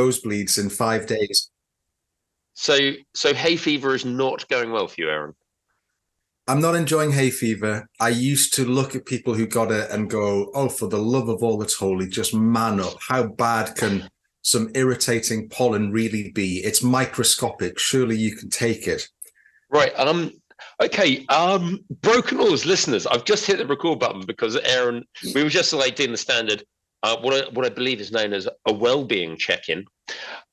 nosebleeds in 5 days. So hay fever is not going well for you, Aaron? I'm not enjoying hay fever. I used to look at people who got it and go, oh, for the love of all that's holy, just man up. How bad can some irritating pollen really be? It's microscopic. Surely you can take it. Right. And okay, Broken Oars listeners, I've just hit the record button because Aaron, we were just like doing the standard, what I believe is known as a well-being check-in.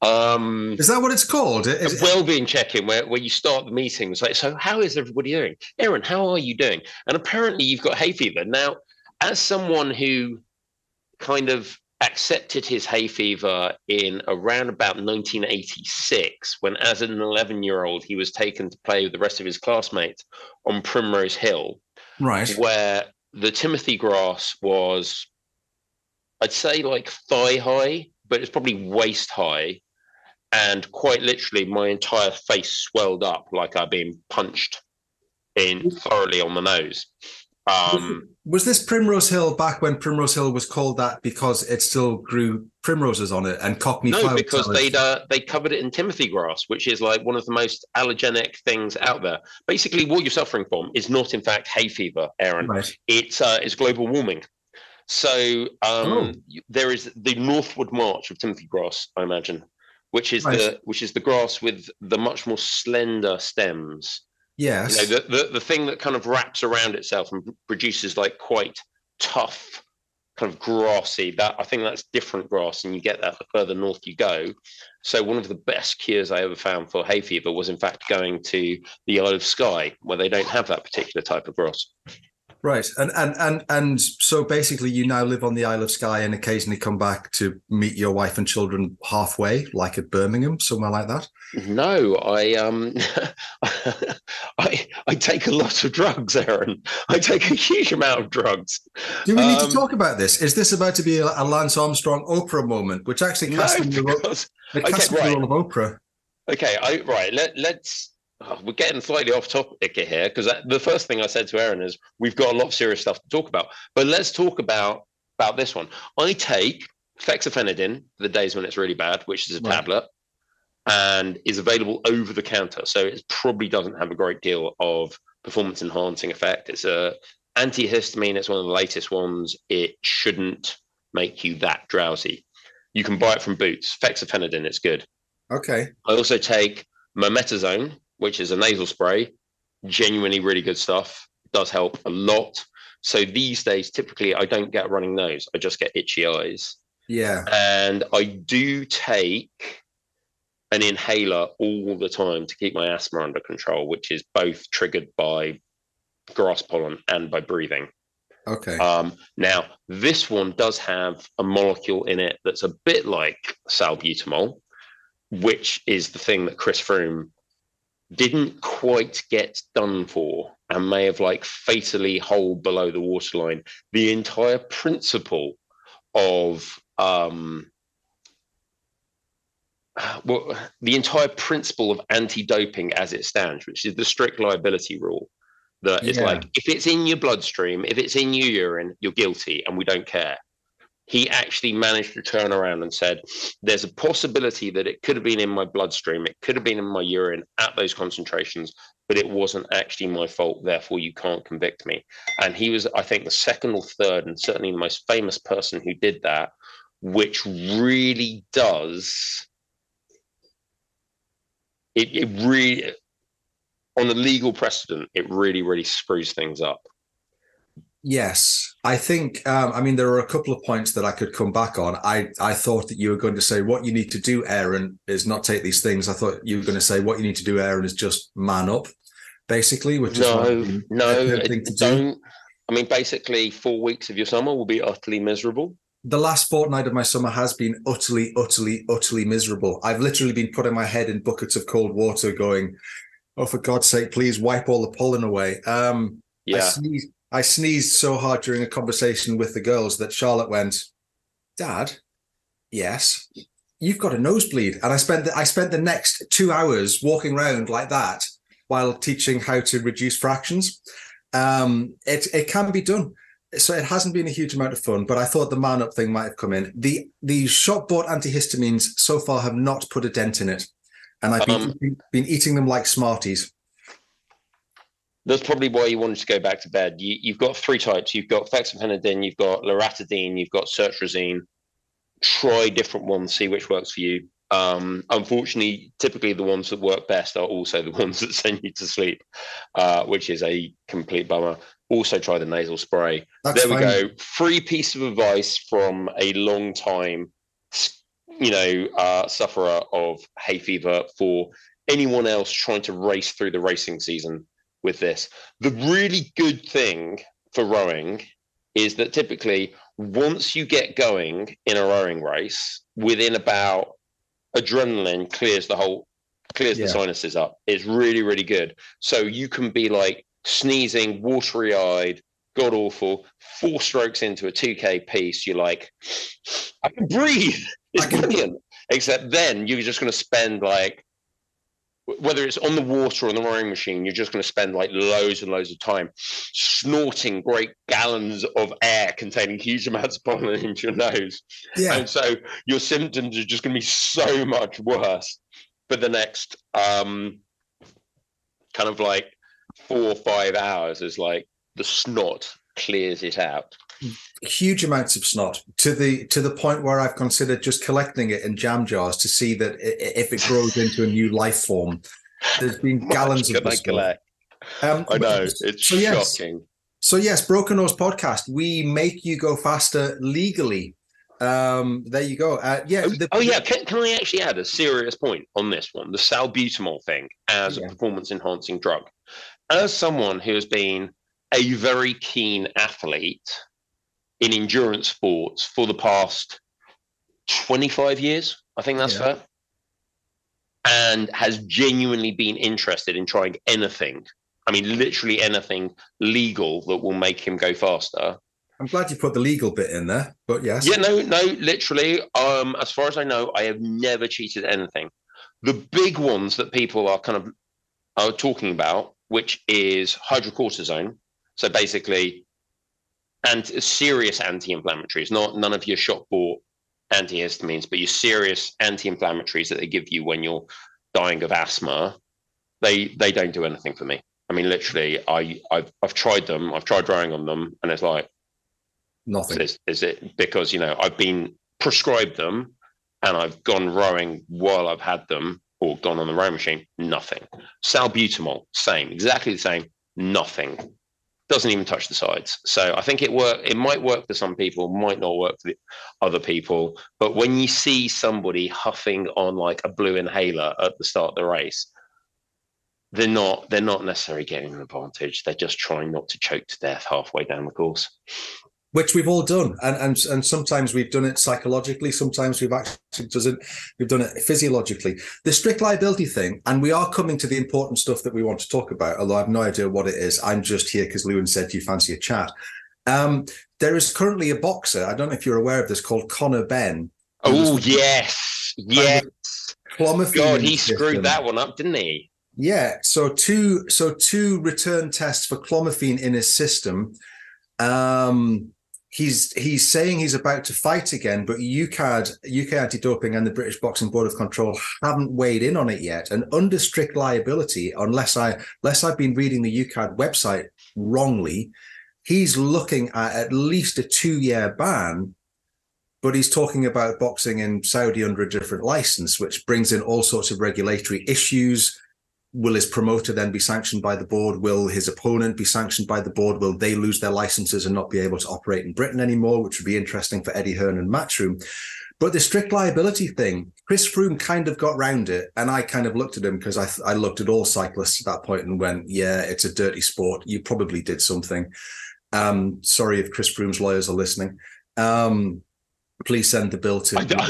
Is that what it's called? A well-being check-in where you start the meetings. Like, so how is everybody doing? Aaron, how are you doing? And apparently you've got hay fever. Now, as someone who kind of accepted his hay fever in around about 1986, when as an 11-year-old he was taken to play with the rest of his classmates on Primrose Hill, right, where the Timothy grass was, I'd say like thigh high, but it's probably waist high, and quite literally my entire face swelled up like I'd been punched in thoroughly on the nose. Was this Primrose Hill back when Primrose Hill was called that because it still grew primroses on it and cockney flowers? No, because they covered it in Timothy grass, which is like one of the most allergenic things out there. Basically, what you're suffering from is not, in fact, hay fever, Aaron. Right. It's global warming. So there is the northward march of Timothy grass, I imagine, which is the grass with the much more slender stems. Yes. You know, the thing that kind of wraps around itself and produces like quite tough, kind of grassy. That I think that's different grass, and you get that the further north you go. So one of the best cures I ever found for hay fever was in fact going to the Isle of Skye, where they don't have that particular type of grass. Right. And so basically you now live on the Isle of Skye and occasionally come back to meet your wife and children halfway, like at Birmingham, somewhere like that? No, I take a lot of drugs, Aaron. I take a huge amount of drugs. Do we need to talk about this? Is this about to be a Lance Armstrong Oprah moment, which actually casts the role of Oprah? Okay, let's... Oh, we're getting slightly off topic here because the first thing I said to Aaron is we've got a lot of serious stuff to talk about, but let's talk about this one. I take fexofenadine for the days when it's really bad, which is a tablet and is available over the counter. So it probably doesn't have a great deal of performance enhancing effect. It's a antihistamine. It's one of the latest ones. It shouldn't make you that drowsy. You can buy it from Boots. Fexofenadine, it's good. Okay. I also take mometasone, which is a nasal spray, genuinely really good stuff, does help a lot. So these days, typically, I don't get a running nose. I just get itchy eyes. Yeah. And I do take an inhaler all the time to keep my asthma under control, which is both triggered by grass pollen and by breathing. Okay. Now, this one does have a molecule in it that's a bit like salbutamol, which is the thing that Chris Froome didn't quite get done for and may have like fatally holed below the waterline. The entire principle of anti-doping as it stands, which is the strict liability rule, that is like, if it's in your bloodstream, if it's in your urine, you're guilty and we don't care. He actually managed to turn around and said, there's a possibility that it could have been in my bloodstream, it could have been in my urine at those concentrations, but it wasn't actually my fault, therefore you can't convict me. And he was, I think, the second or third, and certainly the most famous person who did that, which really does, it really, on the legal precedent, it really, really screws things up. Yes, I think, there are a couple of points that I could come back on. I thought that you were going to say what you need to do, Aaron, is not take these things. I thought you were going to say what you need to do, Aaron, is just man up, basically. Which is not a good thing to do. I mean, basically, 4 weeks of your summer will be utterly miserable. The last fortnight of my summer has been utterly, utterly, utterly miserable. I've literally been putting my head in buckets of cold water going, oh, for God's sake, please wipe all the pollen away. I sneezed so hard during a conversation with the girls that Charlotte went, Dad, yes, you've got a nosebleed. And I spent the next 2 hours walking around like that while teaching how to reduce fractions. It can be done. So it hasn't been a huge amount of fun, but I thought the man-up thing might have come in. The shop-bought antihistamines so far have not put a dent in it, and I've been eating them like Smarties. That's probably why you wanted to go back to bed. You've got three types. You've got fexofenadine, you've got loratadine, you've got sertrazine. Try different ones, see which works for you. Unfortunately, typically the ones that work best are also the ones that send you to sleep, which is a complete bummer. Also try the nasal spray. There we go. Free piece of advice from a long time, sufferer of hay fever for anyone else trying to race through the racing season with this. The really good thing for rowing is that typically once you get going in a rowing race, within about adrenaline clears the whole, the sinuses up. It's really, really good. So you can be like, sneezing, watery-eyed, god-awful, 4 strokes into a 2K piece, you're like, I can breathe. It's brilliant. Except then you're just going to spend, like, whether it's on the water or on the rowing machine, you're just going to spend, like, loads and loads of time snorting great gallons of air containing huge amounts of pollen into your nose. Yeah. And so your symptoms are just going to be so much worse for the next kind of, like, 4 or 5 hours is like the snot clears it out. Huge amounts of snot to the point where I've considered just collecting it in jam jars to see that if it grows into a new life form. There's been gallons of this. I know, it's shocking. So yes, Broken Nose Podcast, we make you go faster legally. There you go. Can I actually add a serious point on this one? The salbutamol thing as a performance-enhancing drug. As someone who has been a very keen athlete in endurance sports for the past 25 years, I think that's fair, and has genuinely been interested in trying anything, I mean, literally anything legal that will make him go faster. I'm glad you put the legal bit in there, but yes. Yeah, no, literally, as far as I know, I have never cheated anything. The big ones that people are kind of talking about, which is hydrocortisone, so basically serious anti-inflammatories, none of your shop-bought antihistamines, but your serious anti-inflammatories that they give you when you're dying of asthma, they don't do anything for me. I mean, literally, I've tried them, I've tried rowing on them, and it's like, nothing. Is it because, I've been prescribed them and I've gone rowing while I've had them or gone on the rowing machine? Nothing. Salbutamol, same, exactly the same, nothing. Doesn't even touch the sides. So I think it might work for some people, might not work for the other people. But when you see somebody huffing on like a blue inhaler at the start of the race, they're not necessarily getting an advantage. They're just trying not to choke to death halfway down the course. Which we've all done, and sometimes we've done it psychologically, sometimes we've done it physiologically. The strict liability thing, and we are coming to the important stuff that we want to talk about, although I have no idea what it is. I'm just here because Lewin said, do you fancy a chat? There is currently a boxer, I don't know if you're aware of this, called Conor Benn. Oh, yes. Clomiphene. God, he screwed that one up, didn't he? Yeah, so two return tests for clomiphene in his system. He's saying he's about to fight again, but UKAD, UK Anti-Doping and the British Boxing Board of Control haven't weiged in on it yet. And under strict liability, unless I've been reading the UKAD website wrongly, he's looking at least a 2-year ban, but he's talking about boxing in Saudi under a different license, which brings in all sorts of regulatory issues. Will his promoter then be sanctioned by the board? Will his opponent be sanctioned by the board? Will they lose their licenses and not be able to operate in Britain anymore, which would be interesting for Eddie Hearn and Matchroom. But the strict liability thing, Chris Froome kind of got round it, and I kind of looked at him because I looked at all cyclists at that point and went, yeah, it's a dirty sport. You probably did something. Sorry if Chris Froome's lawyers are listening. Please send the bill to. I think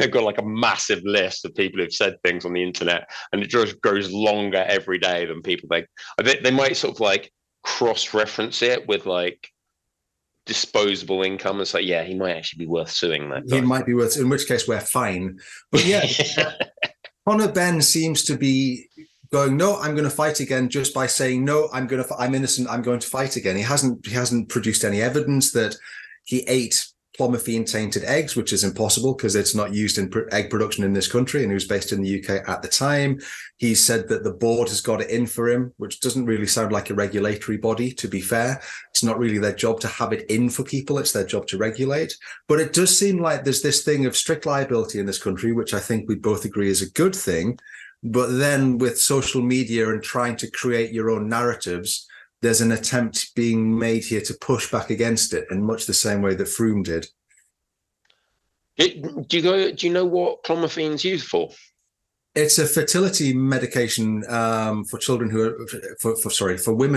they've got like a massive list of people who've said things on the internet, and it just grows longer every day than people think. I think they might sort of like cross-reference it with like disposable income and say, yeah, he might actually be worth suing that. He might be worth, in which case we're fine. But yeah, Conor Benn seems to be going, no, I'm going to fight again, just by saying, no, I'm innocent, I'm going to fight again. He hasn't produced any evidence that he ate clomiphene tainted eggs, which is impossible because it's not used in egg production in this country, and he was based in the UK at the time. He said that the board has got it in for him, which doesn't really sound like a regulatory body, to be fair. It's not really their job to have it in for people. It's their job to regulate. But it does seem like there's this thing of strict liability in this country, which I think we both agree is a good thing. But then with social media and trying to create your own narratives, there's an attempt being made here to push back against it in much the same way that Froome did. Do you know what clomiphene is used for? It's a fertility medication for women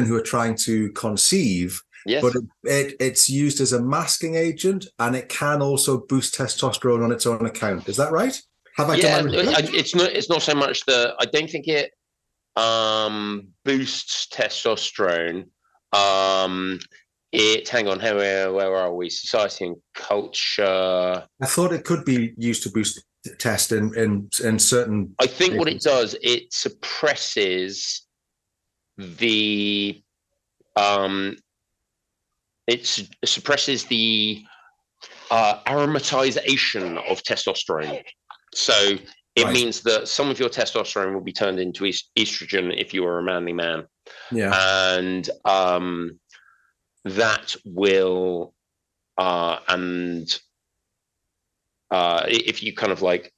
who are trying to conceive. Yes. But it's used as a masking agent, and it can also boost testosterone on its own account. Is that right? It's not so much that I don't think it boosts testosterone. Where are we? Society and culture. I thought it could be used to boost test in certain. I think what it does, it suppresses the aromatization of testosterone. So it means that some of your testosterone will be turned into estrogen if you are a manly man. Yeah. And that will, if you kind of like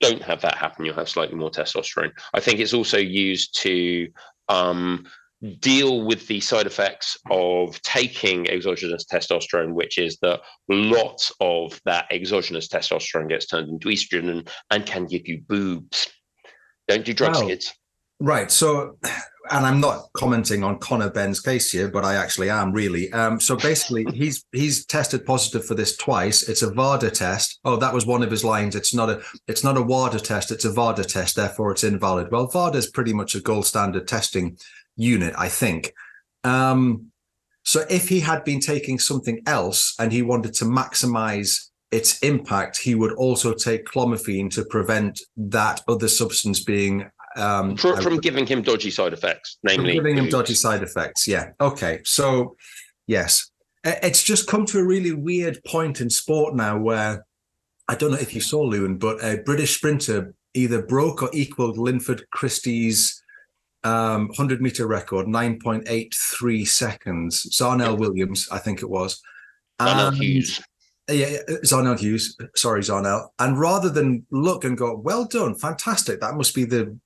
don't have that happen, you'll have slightly more testosterone. I think it's also used to deal with the side effects of taking exogenous testosterone, which is that lots of that exogenous testosterone gets turned into estrogen and can give you boobs. Don't do drugs, kids. Right. So, and I'm not commenting on Conor Benn's case here, but I actually am really. So basically, he's tested positive for this twice. It's a VADA test. Oh, that was one of his lines. It's not a WADA test. It's a VADA test. Therefore, it's invalid. Well, VADA is pretty much a gold standard testing unit, I think. So if he had been taking something else and he wanted to maximize its impact, he would also take clomiphene to prevent that other substance being from giving him dodgy side effects, namely giving him dodgy side effects. Yeah. Okay. So yes, it's just come to a really weird point in sport now where I don't know if you saw, Lewin, but a British sprinter either broke or equaled Linford Christie's 100-meter record, 9.83 seconds. Zharnel Williams, I think it was. Zharnel Hughes. Yeah, Zharnel Hughes. Sorry, Zharnel. And rather than look and go, well done, fantastic, that must be the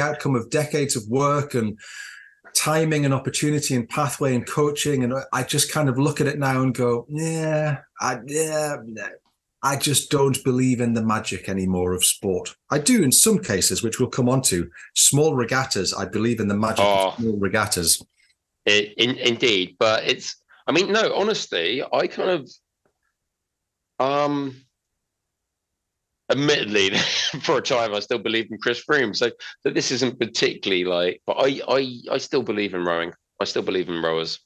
outcome of decades of work and timing and opportunity and pathway and coaching. And I just kind of look at it now and go, I just don't believe in the magic anymore of sport. I do in some cases, which we'll come on to. Small regattas, I believe in the magic of small regattas. Indeed. But honestly, I kind of, admittedly, for a time, I still believed in Chris Froome. So this isn't particularly but I still believe in rowing. I still believe in rowers.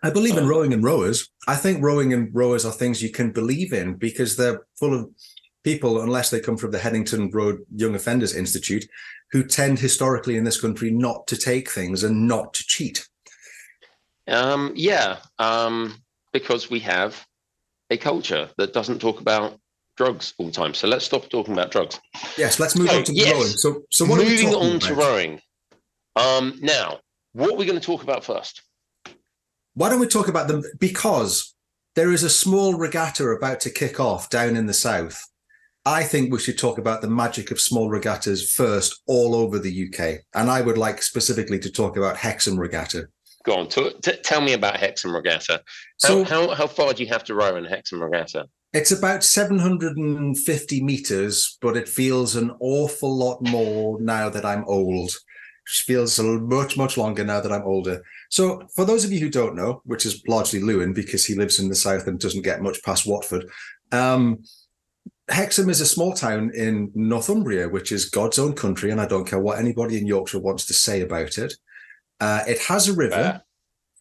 I believe in rowing and rowers. I think rowing and rowers are things you can believe in because they're full of people, unless they come from the Headington Road Young Offenders Institute, who tend historically in this country not to take things and not to cheat. Because we have a culture that doesn't talk about drugs all the time. So let's stop talking about drugs. Yes, let's move on to rowing. So what moving on about? To rowing. Now, what are we going to talk about first? Why don't we talk about them? Because there is a small regatta about to kick off down in the south. I think we should talk about the magic of small regattas first all over the UK. And I would like specifically to talk about Hexham Regatta. Go on, tell me about Hexham Regatta. How far do you have to row in Hexham Regatta? It's about 750 metres, but it feels an awful lot more now that I'm old. Feels much, much longer now that I'm older. So for those of you who don't know, which is largely Lewin because he lives in the south and doesn't get much past Watford, Hexham is a small town in Northumbria, which is God's own country, and I don't care what anybody in Yorkshire wants to say about it. It has a river.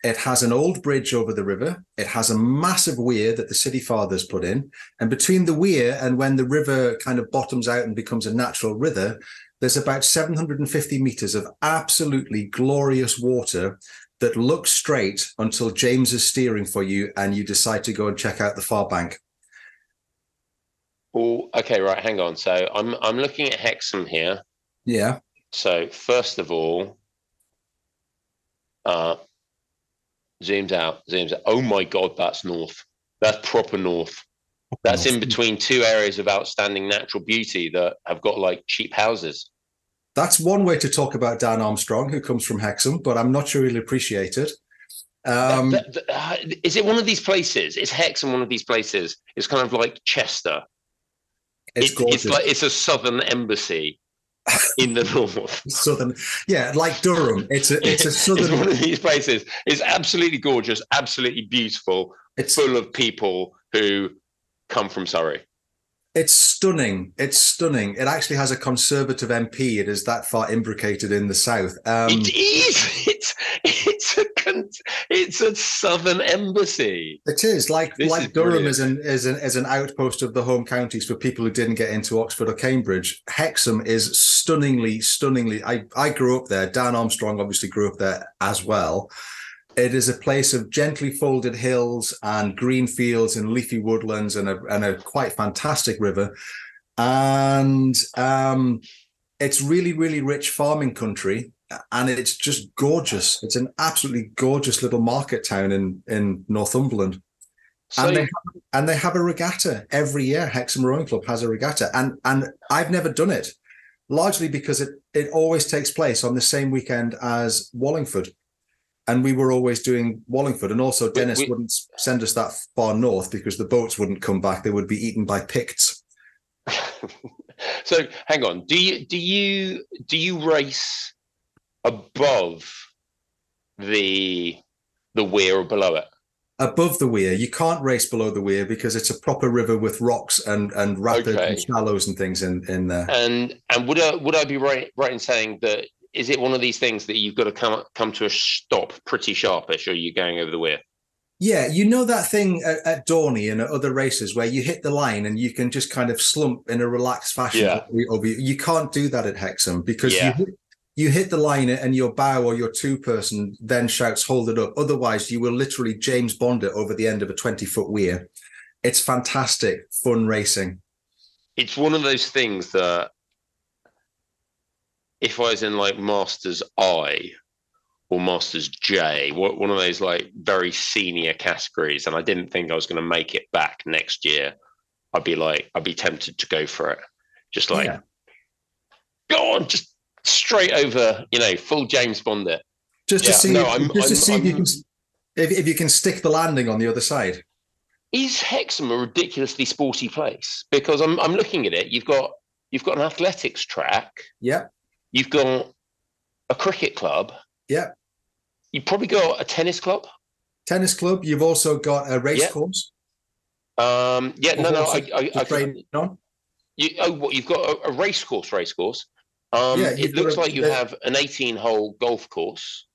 It has an old bridge over the river. It has a massive weir that the city fathers put in. And between the weir and when the river kind of bottoms out and becomes a natural river, There's about 750 metres of absolutely glorious water that looks straight until James is steering for you and you decide to go and check out the far bank. Oh, okay, right, hang on. So I'm looking at Hexham here. Yeah. So first of all, zooms out. Oh my God, that's north. That's proper north. That's in between two areas of outstanding natural beauty that have got like cheap houses. That's one way to talk about Dan Armstrong, who comes from Hexham, but I'm not sure he'll appreciate it. Is it one of these places? Is Hexham one of these places? It's kind of like Chester. It's gorgeous. It's like it's a southern embassy in the north. Southern, yeah, like Durham. It's a southern. It's one of these places. It's absolutely gorgeous, absolutely beautiful. It's full of people who come from Surrey. It's stunning. It actually has a Conservative MP. It is that far imbricated in the South. It is. It's a Southern embassy. It is like Durham is an outpost of the home counties for people who didn't get into Oxford or Cambridge. Hexham is stunningly. I grew up there. Dan Armstrong obviously grew up there as well. It is a place of gently folded hills and green fields and leafy woodlands and a quite fantastic river. And it's really, really rich farming country. And it's just gorgeous. It's an absolutely gorgeous little market town in Northumberland. So and they have a regatta every year. Hexham Rowing Club has a regatta. And I've never done it, largely because it always takes place on the same weekend as Wallingford. And we were always doing Wallingford. And also Dennis wouldn't send us that far north because the boats wouldn't come back. They would be eaten by Picts. So hang on. Do you race above the weir or below it? Above the weir. You can't race below the weir because it's a proper river with rocks and rapids and shallows and things in there. And would I be right in saying that? Is it one of these things that you've got to come to a stop pretty sharpish, or are you going over the weir? Yeah, you know that thing at Dorney and at other races where you hit the line and you can just kind of slump in a relaxed fashion. Yeah. You can't do that at Hexham because you hit the line and your bow or your two-person then shouts, hold it up. Otherwise, you will literally James Bond it over the end of a 20-foot weir. It's fantastic, fun racing. It's one of those things that, if I was in like Masters I or Masters J, one of those like very senior categories, and I didn't think I was going to make it back next year, I'd be tempted to go for it. Just like, go on, just straight over, full James Bond it. Just to see if you can stick the landing on the other side. Is Hexham a ridiculously sporty place? Because I'm looking at it, you've got an athletics track. Yeah. You've got a cricket club. Yeah. You've probably got a tennis club. You've also got a race course. You've got a race course. It looks like you have an 18-hole golf course.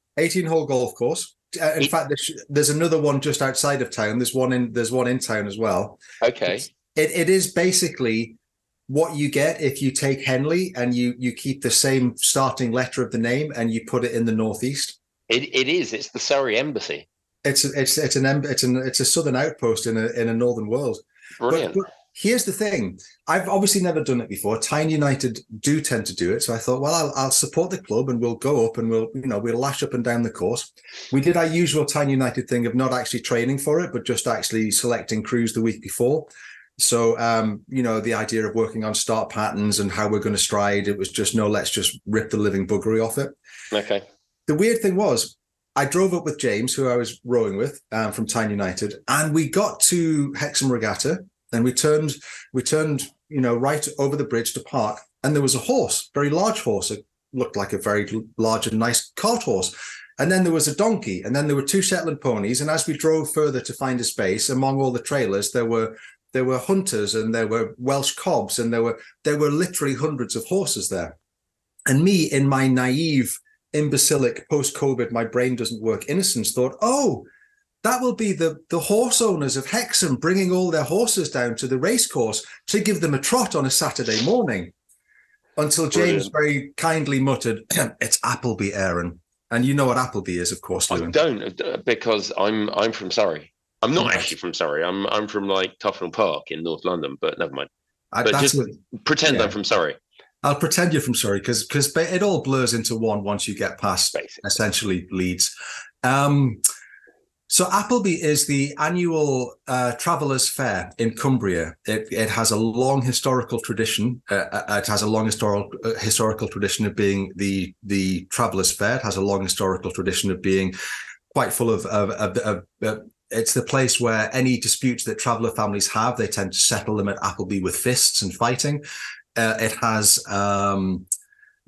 In fact, there's another one just outside of town. There's one in town as well. Okay. It is basically what you get if you take Henley and you keep the same starting letter of the name and you put it in the northeast. It's the Surrey Embassy. It's a southern outpost in a northern world. Brilliant. But here's the thing: I've obviously never done it before. Tyne United do tend to do it, so I thought, well, I'll support the club and we'll go up and we'll lash up and down the course. We did our usual Tyne United thing of not actually training for it, but just actually selecting crews the week before. So, the idea of working on start patterns and how we're going to stride, it was just, no, let's just rip the living buggery off it. Okay. The weird thing was, I drove up with James, who I was rowing with from Tyne United, and we got to Hexham Regatta and we turned right over the bridge to park. And there was a horse, very large horse. It looked like a very large and nice cart horse. And then there was a donkey and then there were two Shetland ponies. And as we drove further to find a space among all the trailers, there were hunters and there were Welsh cobs and there were literally hundreds of horses there. And me, in my naive, imbecilic, post-COVID, my brain doesn't work innocence, thought, oh, that will be the horse owners of Hexham bringing all their horses down to the racecourse to give them a trot on a Saturday morning. Until James very kindly muttered, "It's Appleby, Aaron." And you know what Appleby is, of course, Lewin. I don't, because I'm from Surrey. I'm not actually from Surrey. I'm from like Tufnell Park in North London, but never mind. But just pretend I'm from Surrey. I'll pretend you're from Surrey because it all blurs into one once you get past essentially Leeds. So Appleby is the annual Traveller's Fair in Cumbria. It has a long historical tradition. It has a long historical tradition of being the Traveller's Fair. It has a long historical tradition of being quite full of it's the place where any disputes that traveller families have, they tend to settle them at Appleby with fists and fighting. It has...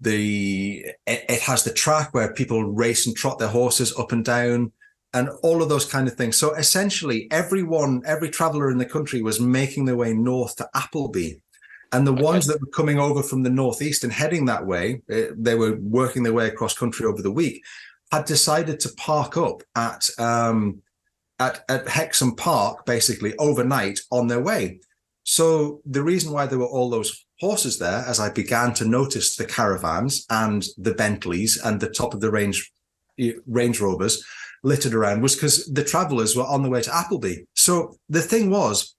it has the track where people race and trot their horses up and down, and all of those kind of things. So essentially, every traveller in the country was making their way north to Appleby. And the ones that were coming over from the northeast and heading that way, they were working their way across country over the week, had decided to park up at Hexham Park, basically, overnight on their way. So the reason why there were all those horses there, as I began to notice the caravans and the Bentleys and the top of the Range Rovers littered around, was because the travellers were on the way to Appleby. So the thing was,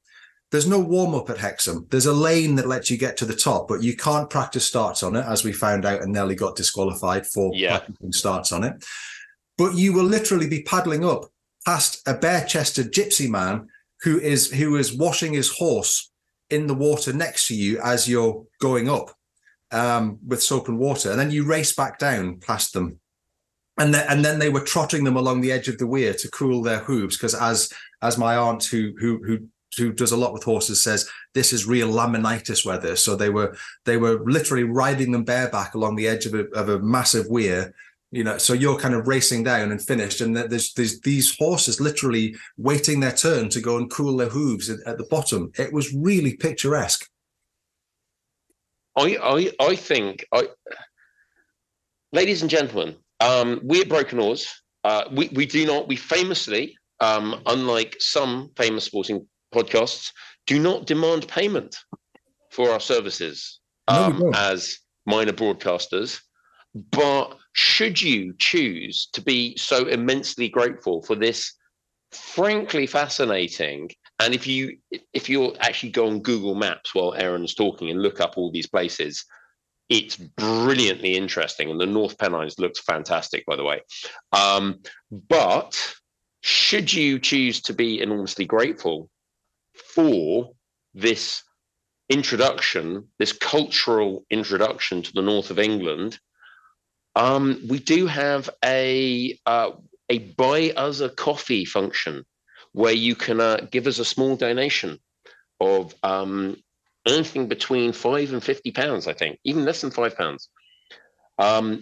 there's no warm-up at Hexham. There's a lane that lets you get to the top, but you can't practice starts on it, as we found out, and Nelly got disqualified for practicing starts on it. But you will literally be paddling up past a bare-chested gypsy man who is washing his horse in the water next to you as you're going up with soap and water. And then you race back down past them. And then they were trotting them along the edge of the weir to cool their hooves, because as my aunt who does a lot with horses says, this is real laminitis weather. So they were literally riding them bareback along the edge of a massive weir, you know. So you're kind of racing down and finished, and there's these horses literally waiting their turn to go and cool their hooves at the bottom. It was really picturesque. I think ladies and gentlemen. We're broken oars. We famously, unlike some famous sporting podcasts, do not demand payment for our services as minor broadcasters. But should you choose to be so immensely grateful for this, frankly fascinating, and if you'll actually go on Google Maps while Aaron's talking and look up all these places, it's brilliantly interesting, and the North Pennines looks fantastic, by the way. But should you choose to be enormously grateful for this introduction, this cultural introduction to the north of England, we do have a buy us a coffee function where you can give us a small donation of... anything between £5 and £50, I think, even less than £5.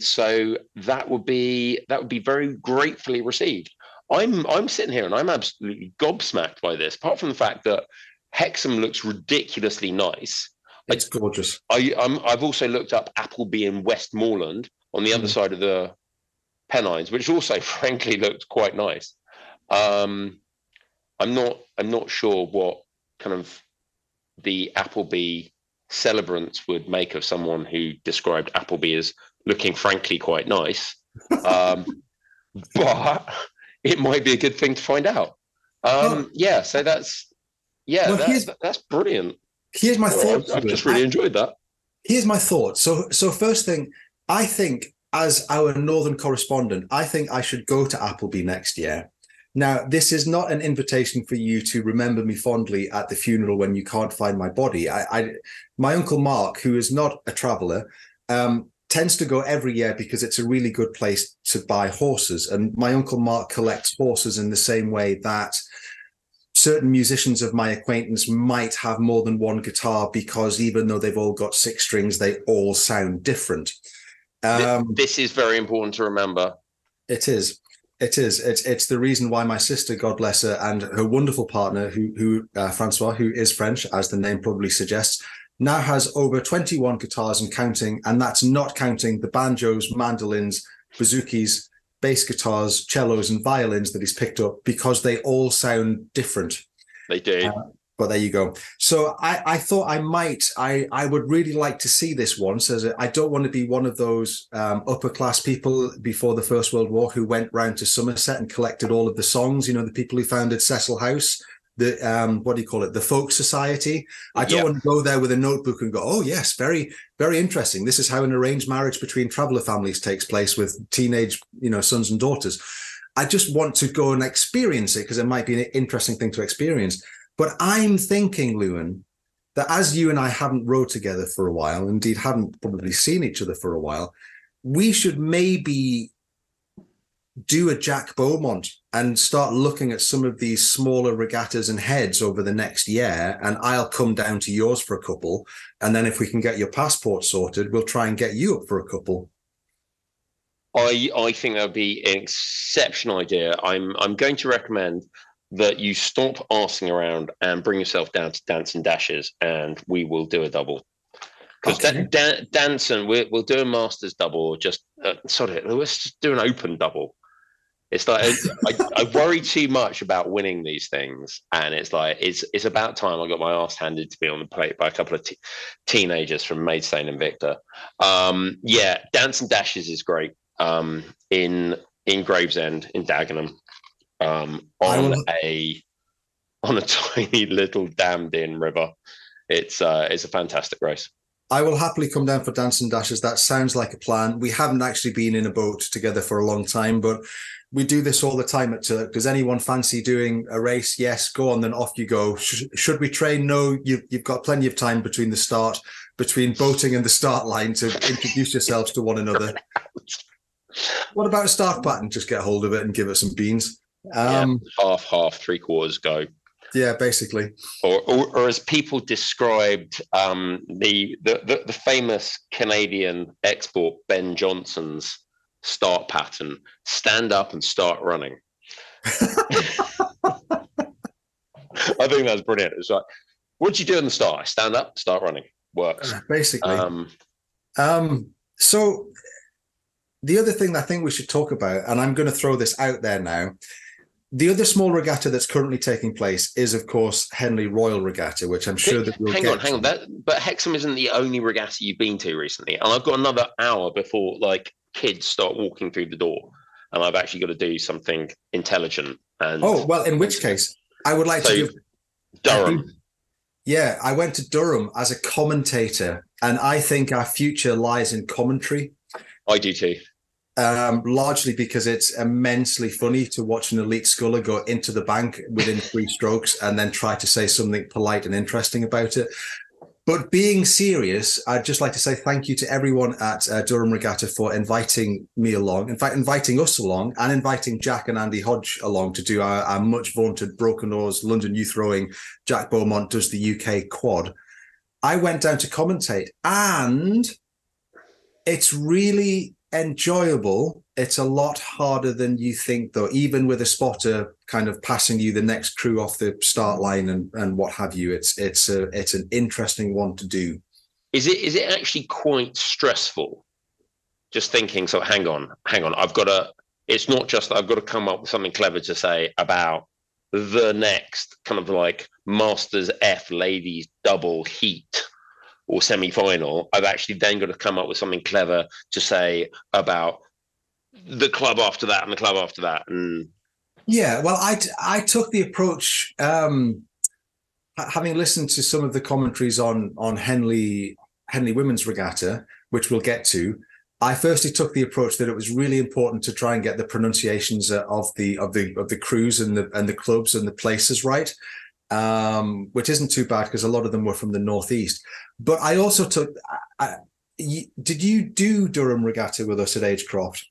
So that would be very gratefully received. I'm sitting here and I'm absolutely gobsmacked by this. Apart from the fact that Hexham looks ridiculously nice, it's gorgeous. I've also looked up Appleby in Westmoreland on the other side of the Pennines, which also, frankly, looked quite nice. I'm not sure what kind of the Appleby celebrants would make of someone who described Appleby as looking, frankly, quite nice. But it might be a good thing to find out. That's brilliant. Here's my thought. I've just really enjoyed that. Here's my thought. So first thing, I think as our Northern correspondent, I think I should go to Appleby next year. Now, this is not an invitation for you to remember me fondly at the funeral when you can't find my body. My Uncle Mark, who is not a traveller, tends to go every year because it's a really good place to buy horses. And my Uncle Mark collects horses in the same way that certain musicians of my acquaintance might have more than one guitar, because even though they've all got six strings, they all sound different. This is very important to remember. It is. It is. It's the reason why my sister, God bless her, and her wonderful partner, who Francois, who is French, as the name probably suggests, now has over 21 guitars and counting, and that's not counting the banjos, mandolins, bouzouki, bass guitars, cellos, and violins that he's picked up, because they all sound different. They do. But there you go. So I thought I would really like to see this once, as I don't want to be one of those upper class people before the First World War who went round to Somerset and collected all of the songs, you know, the people who founded Cecil House, the the Folk Society. I don't want to go there with a notebook and go, oh yes, very, very interesting. This is how an arranged marriage between traveller families takes place with teenage, you know, sons and daughters. I just want to go and experience it because it might be an interesting thing to experience. But I'm thinking, Lewin, that as you and I haven't rowed together for a while, indeed haven't probably seen each other for a while, we should maybe do a Jack Beaumont and start looking at some of these smaller regattas and heads over the next year. And I'll come down to yours for a couple. And then if we can get your passport sorted, we'll try and get you up for a couple. I think that would be an exceptional idea. I'm going to recommend that you stop arsing around and bring yourself down to Dance and Dashes, and we will do a double. Because dancing, we'll do a master's double, or just let's just do an open double. It's like I worry too much about winning these things, and it's like it's about time I got my ass handed to me on the plate by a couple of teenagers from Maidstone and Victor. Dance and Dashes is great. In Gravesend, in Dagenham. On a tiny little dammed in river. It's a fantastic race. I will happily come down for Dance and Dashes. That sounds like a plan. We haven't actually been in a boat together for a long time, but we do this all the time at Turk. Does anyone fancy doing a race? Yes, go on, then off you go. Should we train? No, you've got plenty of time between boating and the start line to introduce yourselves to one another. What about a staff pattern? Just get hold of it and give it some beans. Half, three quarters go. Yeah, basically. Or as people described, the famous Canadian export Ben Johnson's start pattern: stand up and start running. I think that's brilliant. It's like, what do you do in the start? Stand up, start running. Works basically. So the other thing that I think we should talk about, and I'm going to throw this out there now. The other small regatta that's currently taking place is, of course, Henley Royal Regatta, which I'm sure that we'll get. Hang on. But Hexham isn't the only regatta you've been to recently. And I've got another hour before, kids start walking through the door. And I've actually got to do something intelligent. And in which case, I would like to do Durham. Yeah, I went to Durham as a commentator. And I think our future lies in commentary. I do too. Largely because it's immensely funny to watch an elite sculler go into the bank within 3 strokes and then try to say something polite and interesting about it. But being serious, I'd just like to say thank you to everyone at Durham Regatta for inviting me along. In fact, inviting us along and inviting Jack and Andy Hodge along to do our much vaunted Broken Oars London Youth Rowing Jack Beaumont Does the UK Quad. I went down to commentate, and it's really enjoyable. It's a lot harder than you think, though, even with a spotter kind of passing you the next crew off the start line and what have you. It's an interesting one to do. Is it actually quite stressful? Just thinking, so hang on. It's not just that I've got to come up with something clever to say about the next kind of Masters F ladies double heat or semi-final. I've actually then got to come up with something clever to say about the club after that and the club after that. And I took the approach, having listened to some of the commentaries on Henley Women's Regatta, which we'll get to. I firstly took the approach that it was really important to try and get the pronunciations of the crews and the clubs and the places right. Which isn't too bad because a lot of them were from the northeast. But I also took. Did you do Durham Regatta with us at Agecroft?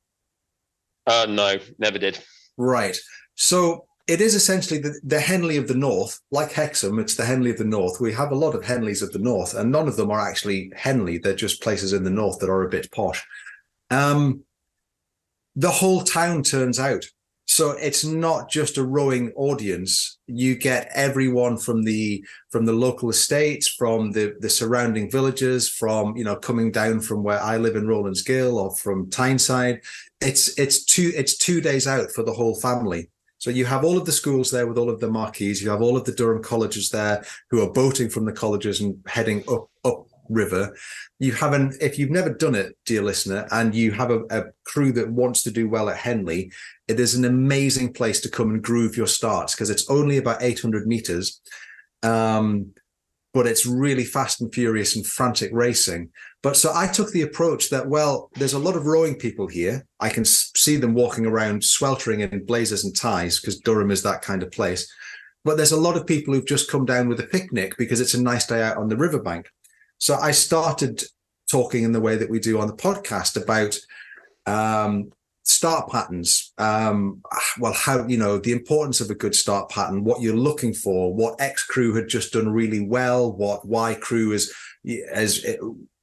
No, never did. Right. So it is essentially the Henley of the North, like Hexham. It's the Henley of the North. We have a lot of Henleys of the North, and none of them are actually Henley. They're just places in the North that are a bit posh. The whole town turns out. So it's not just a rowing audience. You get everyone from the local estates, from the surrounding villages, from coming down from where I live in Rowlands Gill or from Tyneside. It's 2 days out for the whole family. So you have all of the schools there with all of the marquees. You have all of the Durham colleges there who are boating from the colleges and heading up river. You haven't, if you've never done it, dear listener, and you have a crew that wants to do well at Henley, it is an amazing place to come and groove your starts, because it's only about 800 meters. But it's really fast and furious and frantic racing. But so I took the approach that, well, there's a lot of rowing people here. I can see them walking around sweltering in blazers and ties, because Durham is that kind of place. But there's a lot of people who've just come down with a picnic because it's a nice day out on the riverbank. So I started talking in the way that we do on the podcast about start patterns. Well, how, you know, the importance of a good start pattern, what you're looking for, what X crew had just done really well, what Y crew is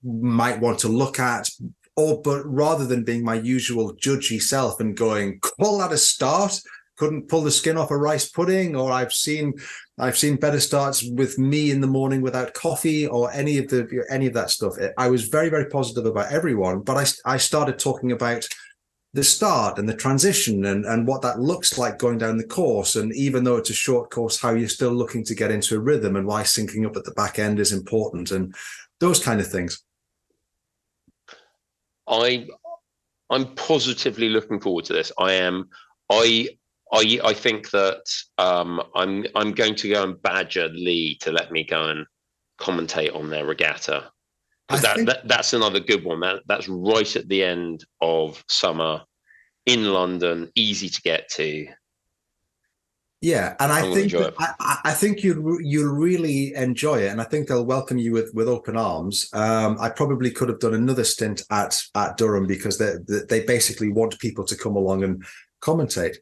might want to look at, but rather than being my usual judgy self and going, call that a start, couldn't pull the skin off a rice pudding, or I've seen better starts with me in the morning without coffee, or any of that stuff. I was very, very positive about everyone, but I started talking about the start and the transition and what that looks like going down the course. And even though it's a short course, how you're still looking to get into a rhythm and why syncing up at the back end is important and those kind of things. I'm positively looking forward to this. I think that I'm going to go and badger Lee to let me go and commentate on their regatta. That's another good one. That's right at the end of summer in London, easy to get to. Yeah, and I think you'll really enjoy it, and I think they'll welcome you with open arms. I probably could have done another stint at Durham because they basically want people to come along and commentate.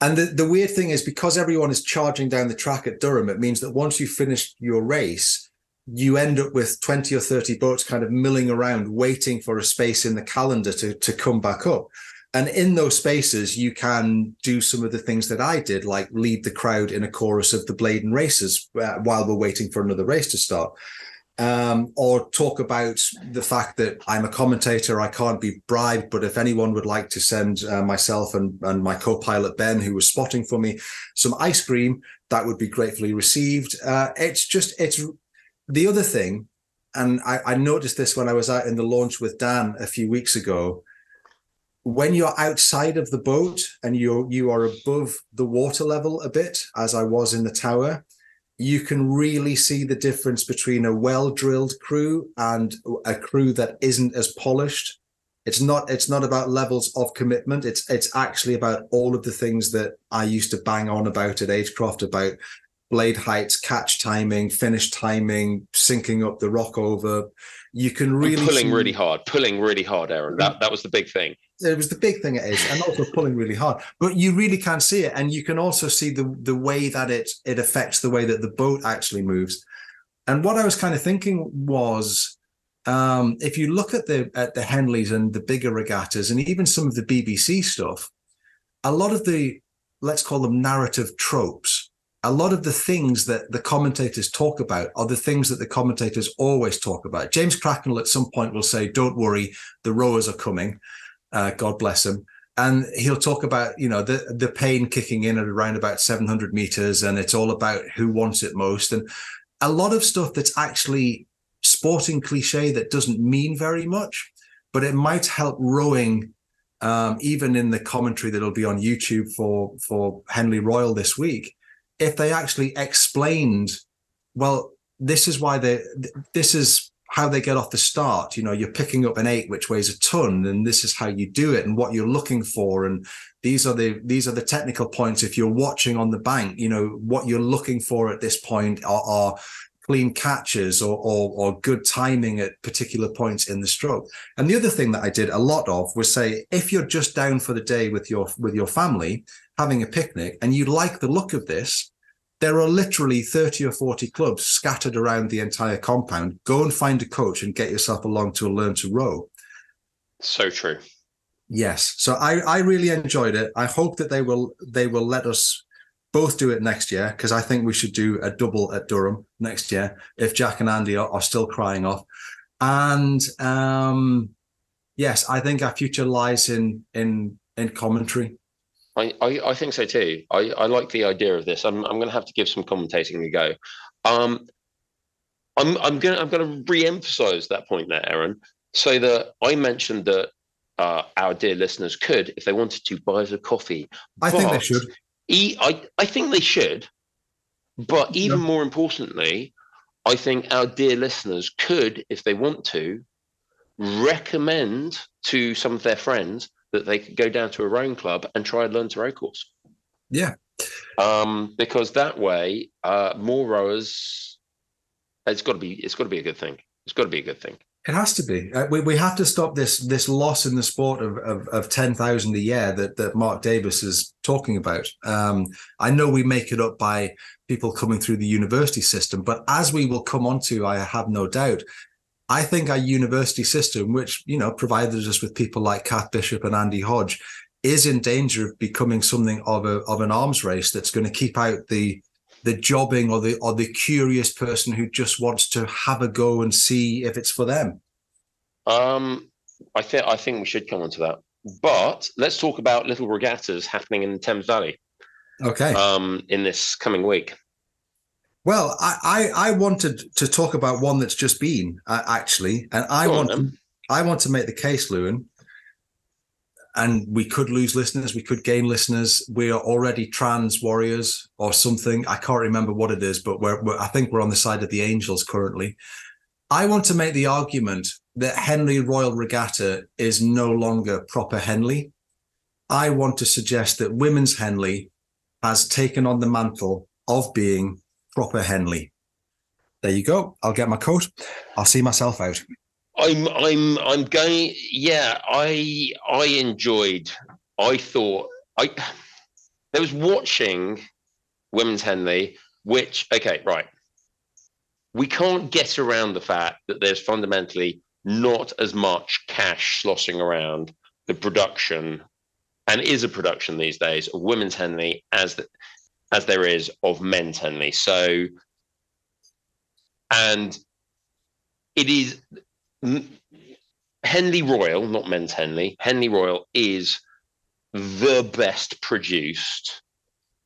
And the weird thing is, because everyone is charging down the track at Durham, it means that once you finish your race, you end up with 20 or 30 boats kind of milling around, waiting for a space in the calendar to come back up. And in those spaces, you can do some of the things that I did, like lead the crowd in a chorus of the Bladen races while we're waiting for another race to start. Or talk about the fact that I'm a commentator, I can't be bribed, but if anyone would like to send myself and my co-pilot Ben, who was spotting for me, some ice cream, that would be gratefully received. It's the other thing, and I noticed this when I was out in the launch with Dan a few weeks ago, when you're outside of the boat and you are above the water level a bit, as I was in the tower, you can really see the difference between a well-drilled crew and a crew that isn't as polished. It's not about levels of commitment. It's actually about all of the things that I used to bang on about at Agecroft, about blade heights, catch timing, finish timing, syncing up the rock over. You can really pulling really hard, Aaron. That was the big thing. It was the big thing at Agecroft, and also pulling really hard. But you really can see it, and you can also see the way that it affects the way that the boat actually moves. And what I was kind of thinking was, if you look at the Henleys and the bigger regattas, and even some of the BBC stuff, a lot of the, let's call them narrative tropes, a lot of the things that the commentators talk about are the things that the commentators always talk about. James Cracknell at some point will say, "Don't worry, the rowers are coming." God bless him. And he'll talk about, you know, the pain kicking in at around about 700 meters, and it's all about who wants it most. And a lot of stuff that's actually sporting cliche that doesn't mean very much, but it might help rowing, even in the commentary that'll be on YouTube for Henley Royal this week, if they actually explained, well, this is why this is how they get off the start. You know, you're picking up an 8, which weighs a ton, and this is how you do it and what you're looking for. And these are the technical points. If you're watching on the bank, you know, what you're looking for at this point are clean catches or good timing at particular points in the stroke. And the other thing that I did a lot of was say, if you're just down for the day with your family, having a picnic, and you like the look of this, there are literally 30 or 40 clubs scattered around the entire compound. Go and find a coach and get yourself along to learn to row. So true. Yes. So I really enjoyed it. I hope that they will let us both do it next year, because I think we should do a double at Durham next year if Jack and Andy are still crying off. And yes, I think our future lies in commentary. I think so too. I like the idea of this. I'm going to have to give some commentating a go. I'm going to re-emphasize that point there, Aaron, so that I mentioned that our dear listeners could, if they wanted to, buy us a coffee. I think they should. I think they should. But even more importantly, I think our dear listeners could, if they want to, recommend to some of their friends that they could go down to a rowing club and try and learn to row course. Yeah. Because that way, more rowers, it's got to be a good thing. It's got to be a good thing. It has to be. We have to stop this loss in the sport of 10,000 a year that Mark Davis is talking about. I know we make it up by people coming through the university system, but as we will come on to, I have no doubt, I think our university system, which, you know, provided us with people like Kath Bishop and Andy Hodge, is in danger of becoming something of an arms race that's going to keep out the jobbing or the curious person who just wants to have a go and see if it's for them. I think we should come on to that. But let's talk about little regattas happening in the Thames Valley. Okay. In this coming week. Well, I wanted to talk about one that's just been, actually, and I want to make the case, Lewin, and we could lose listeners, we could gain listeners. We are already trans warriors or something. I can't remember what it is, but I think we're on the side of the angels currently. I want to make the argument that Henley Royal Regatta is no longer proper Henley. I want to suggest that Women's Henley has taken on the mantle of being proper Henley. There you go. I'll get my coat. I'll see myself out. I'm going. Yeah, I enjoyed. I was watching Women's Henley, which, okay, right. We can't get around the fact that there's fundamentally not as much cash sloshing around the production, and is a production these days, of Women's Henley as there is of Men's Henley. So, and it is Henley Royal, not Men's Henley. Henley Royal is the best produced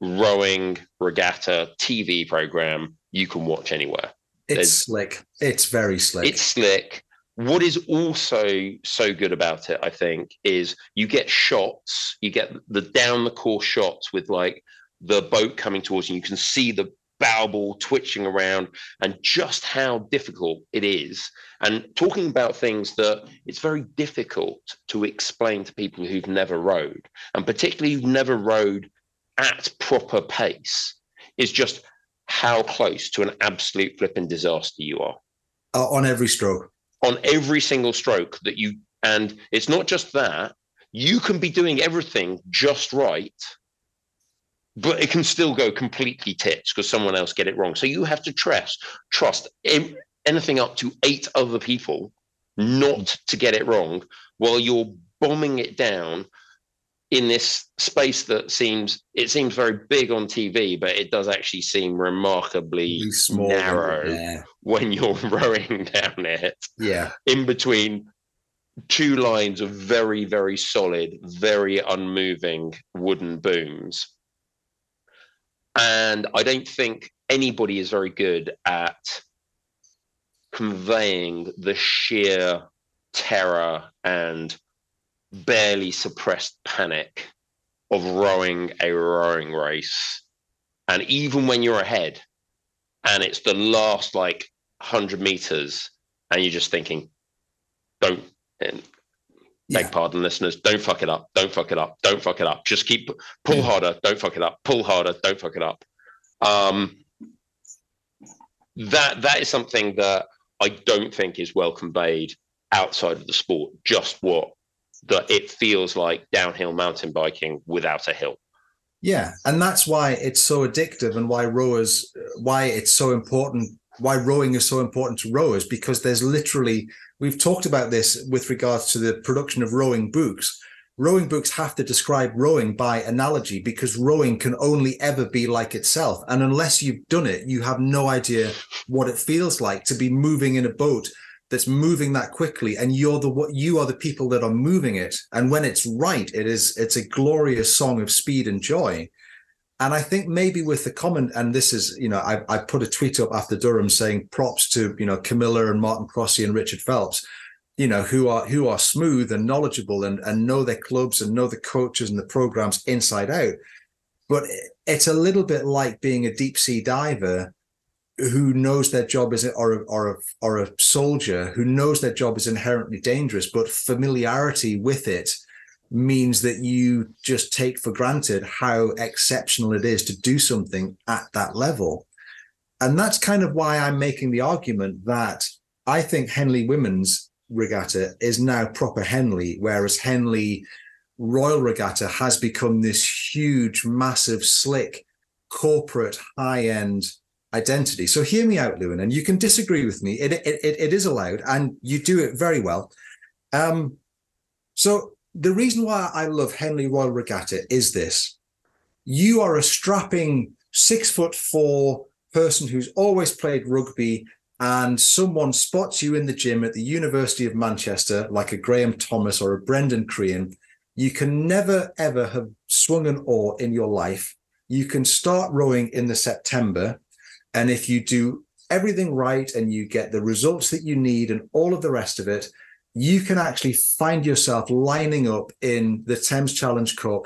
rowing regatta TV program you can watch anywhere. It's slick. It's very slick. It's slick. What is also so good about it, I think, is you get shots, you get the down the course shots with like the boat coming towards you. You can see the bow ball twitching around and just how difficult it is. And talking about things that it's very difficult to explain to people who've never rowed, and particularly who've never rowed at proper pace, is just how close to an absolute flipping disaster you are. On every stroke. On every single stroke that you, and it's not just that, you can be doing everything just right, but it can still go completely tits because someone else get it wrong. So you have to trust anything up to 8 other people not to get it wrong while you're bombing it down in this space that seems very big on TV, but it does actually seem remarkably small, narrow when you're rowing down it. Yeah. In between two lines of very, very solid, very unmoving wooden booms. And I don't think anybody is very good at conveying the sheer terror and barely suppressed panic of rowing a rowing race. And even when you're ahead and it's the last like 100 meters and you're just thinking, beg pardon, listeners, don't fuck it up. Don't fuck it up. Don't fuck it up. Just pull harder. Don't fuck it up. Pull harder. Don't fuck it up. That is something that I don't think is well conveyed outside of the sport. Just that it feels like downhill mountain biking without a hill. Yeah. And that's why it's so addictive, and why rowing is so important to rowers, because there's literally, we've talked about this with regards to the production of rowing books. Rowing books have to describe rowing by analogy, because rowing can only ever be like itself. And unless you've done it, you have no idea what it feels like to be moving in a boat that's moving that quickly, and you are the people that are moving it. And when it's right, it's a glorious song of speed and joy. And I think maybe with the comment, and this is, you know, I put a tweet up after Durham saying props to, you know, Camilla and Martin Crossie and Richard Phelps, you know, who are smooth and knowledgeable and know their clubs and know the coaches and the programs inside out. But it's a little bit like being a deep sea diver who knows their job is, or a soldier who knows their job is inherently dangerous, but familiarity with it means that you just take for granted how exceptional it is to do something at that level. And that's kind of why I'm making the argument that I think Henley Women's Regatta is now proper Henley, whereas Henley Royal Regatta has become this huge, massive, slick, corporate, high-end identity. So hear me out, Lewin, and you can disagree with me. It is allowed, and you do it very well. So the reason why I love Henley Royal Regatta is this. You are a strapping 6'4" person who's always played rugby, and someone spots you in the gym at the University of Manchester, like a Graham Thomas or a Brendan Crean. You can never, ever have swung an oar in your life. You can start rowing in the September. And if you do everything right and you get the results that you need and all of the rest of it, you can actually find yourself lining up in the Thames Challenge Cup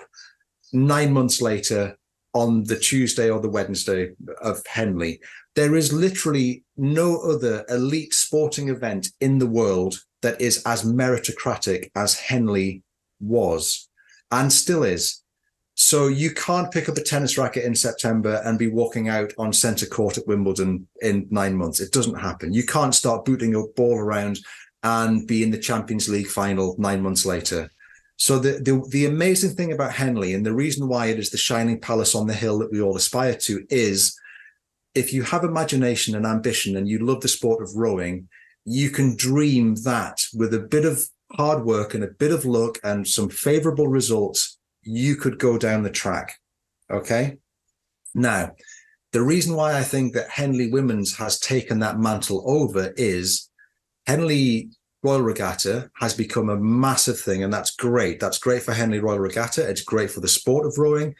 9 months later on the Tuesday or the Wednesday of Henley. There is literally no other elite sporting event in the world that is as meritocratic as Henley was and still is. So you can't pick up a tennis racket in September and be walking out on centre court at Wimbledon in 9 months. It doesn't happen. You can't start booting a ball around and be in the Champions League final 9 months later. So the amazing thing about Henley, and the reason why it is the shining palace on the hill that we all aspire to, is if you have imagination and ambition and you love the sport of rowing, you can dream that with a bit of hard work and a bit of luck and some favorable results, you could go down the track. Okay. Now, the reason why I think that Henley Women's has taken that mantle over is Henley Royal Regatta has become a massive thing, and that's great. That's great for Henley Royal Regatta. It's great for the sport of rowing.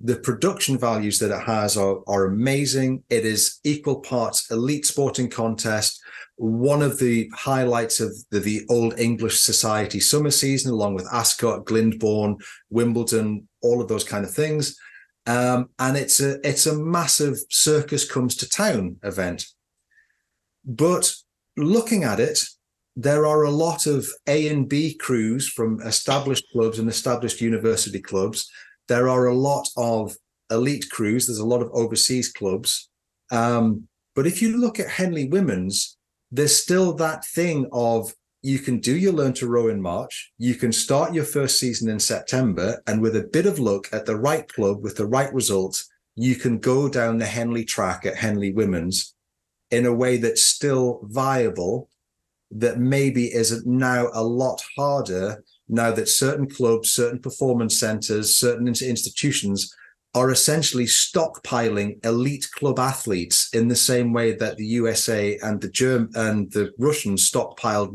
The production values that it has are amazing. It is equal parts elite sporting contest, one of the highlights of the Old English Society summer season, along with Ascot, Glyndebourne, Wimbledon, all of those kind of things. And it's a massive circus comes to town event. But looking at it, there are a lot of A and B crews from established clubs and established university clubs. There are a lot of elite crews. There's a lot of overseas clubs. But if you look at Henley Women's, there's still that thing of you can do your learn to row in March. You can start your first season in September. And with a bit of luck at the right club with the right results, you can go down the Henley track at Henley Women's in a way that's still viable, that maybe is now a lot harder now that certain clubs, certain performance centres, certain institutions are essentially stockpiling elite club athletes in the same way that the USA and the Russians stockpiled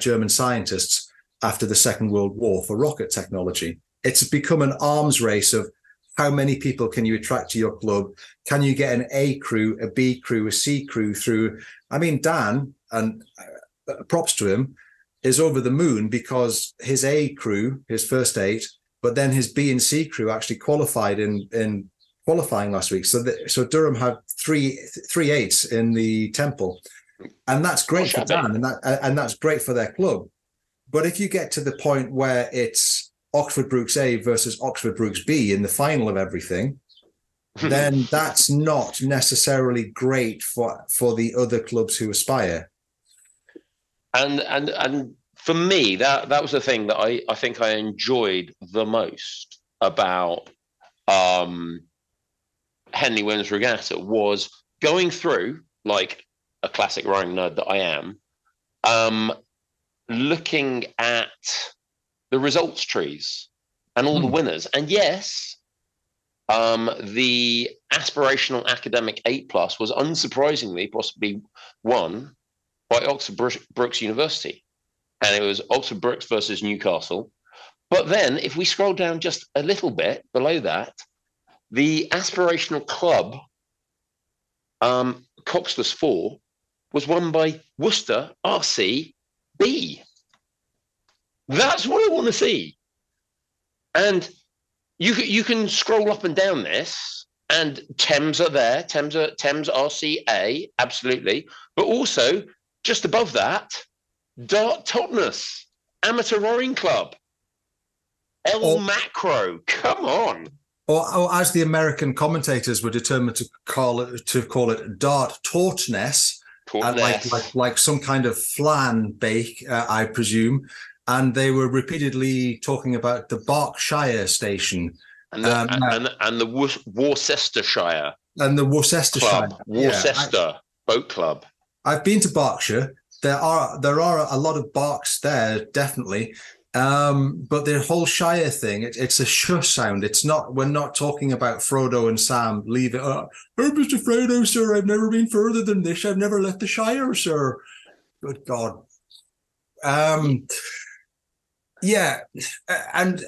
German scientists after the Second World War for rocket technology. It's become an arms race of how many people can you attract to your club? Can you get an A crew, a B crew, a C crew through? I mean, Dan, and props to him, is over the moon because his A crew, his first 8, but then his B and C crew actually qualified in qualifying last week. So Durham had three 8s in the Temple, and that's great for Dan, and that's great for their club. But if you get to the point where it's Oxford Brookes A versus Oxford Brookes B in the final of everything, then that's not necessarily great for the other clubs who aspire. And for me, that was the thing that I think I enjoyed the most about Henley Women's Regatta, was going through, like a classic rowing nerd that I am, looking at the results trees and all the winners. And yes, the aspirational academic 8+ was unsurprisingly possibly one by Oxford Brookes University. And it was Oxford Brookes versus Newcastle. But then if we scroll down just a little bit below that, the aspirational club, Coxless 4, was won by Worcester RC B. That's what I want to see. And you can scroll up and down this, and Thames are there, Thames RCA, absolutely. But also, just above that, Dart Totnes, Amateur Rowing Club, El Macro, come on. Or as the American commentators were determined to call it Dart Tortness, like some kind of flan bake, I presume. And they were repeatedly talking about the Berkshire station. And the Worcestershire. And the Worcestershire Club. Boat Club. I've been to Berkshire. There are a lot of barks there, definitely. But the whole Shire thing, it's a shuh sound. We're not talking about Frodo and Sam leave it. Oh, Mr. Frodo, sir, I've never been further than this. I've never left the Shire, sir. Good God. Yeah. And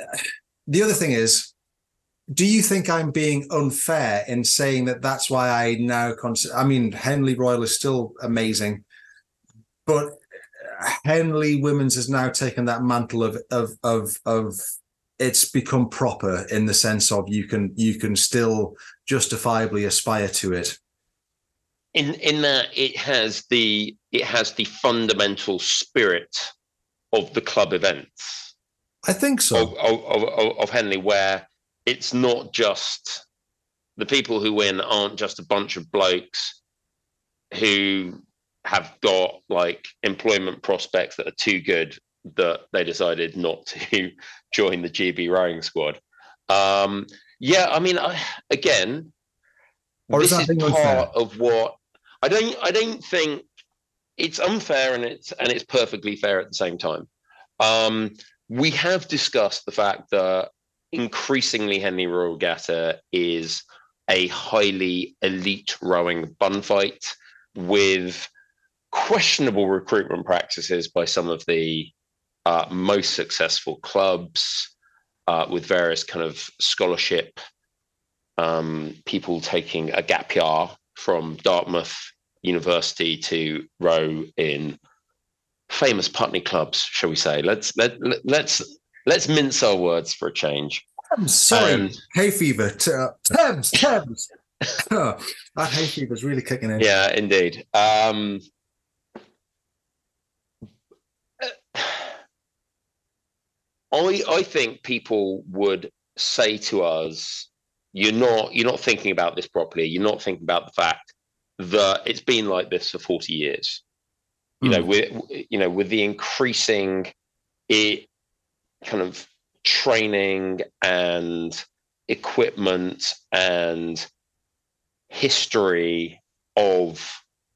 the other thing is, do you think I'm being unfair in saying that's why I now consider, I mean, Henley Royal is still amazing, but Henley Women's has now taken that mantle of it's become proper in the sense of you can still justifiably aspire to it. In that it has the fundamental spirit of the club events. I think so. Of Henley, where it's not just the people who win aren't just a bunch of blokes who have got like employment prospects that are too good that they decided not to join the GB rowing squad. Again, or this is part of what I don't think it's unfair, and it's perfectly fair at the same time. We have discussed the fact that increasingly Henley Royal Regatta is a highly elite rowing bunfight with questionable recruitment practices by some of the most successful clubs, with various kind of scholarship, people taking a gap year from Dartmouth University to row in famous Putney clubs, shall we say. Let's mince our words for a change. I'm sorry, hay fever, Thames. That hay fever's really kicking in. Yeah, indeed. I think people would say to us, you're not thinking about this properly. You're not thinking about the fact that it's been like this for 40 years. With the increasing kind of training and equipment and history of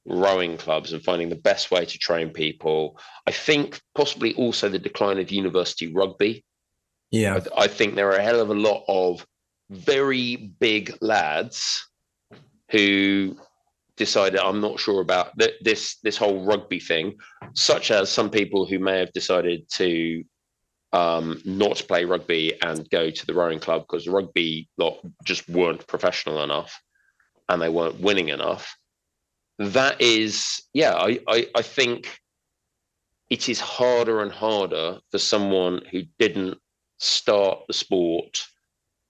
rowing clubs and finding the best way to train people. I think possibly also the decline of university rugby. Yeah. I think there are a hell of a lot of very big lads who decided I'm not sure about this whole rugby thing, such as some people who may have decided to not play rugby and go to the rowing club because the rugby lot just weren't professional enough and they weren't winning enough. That is, I think it is harder and harder for someone who didn't start the sport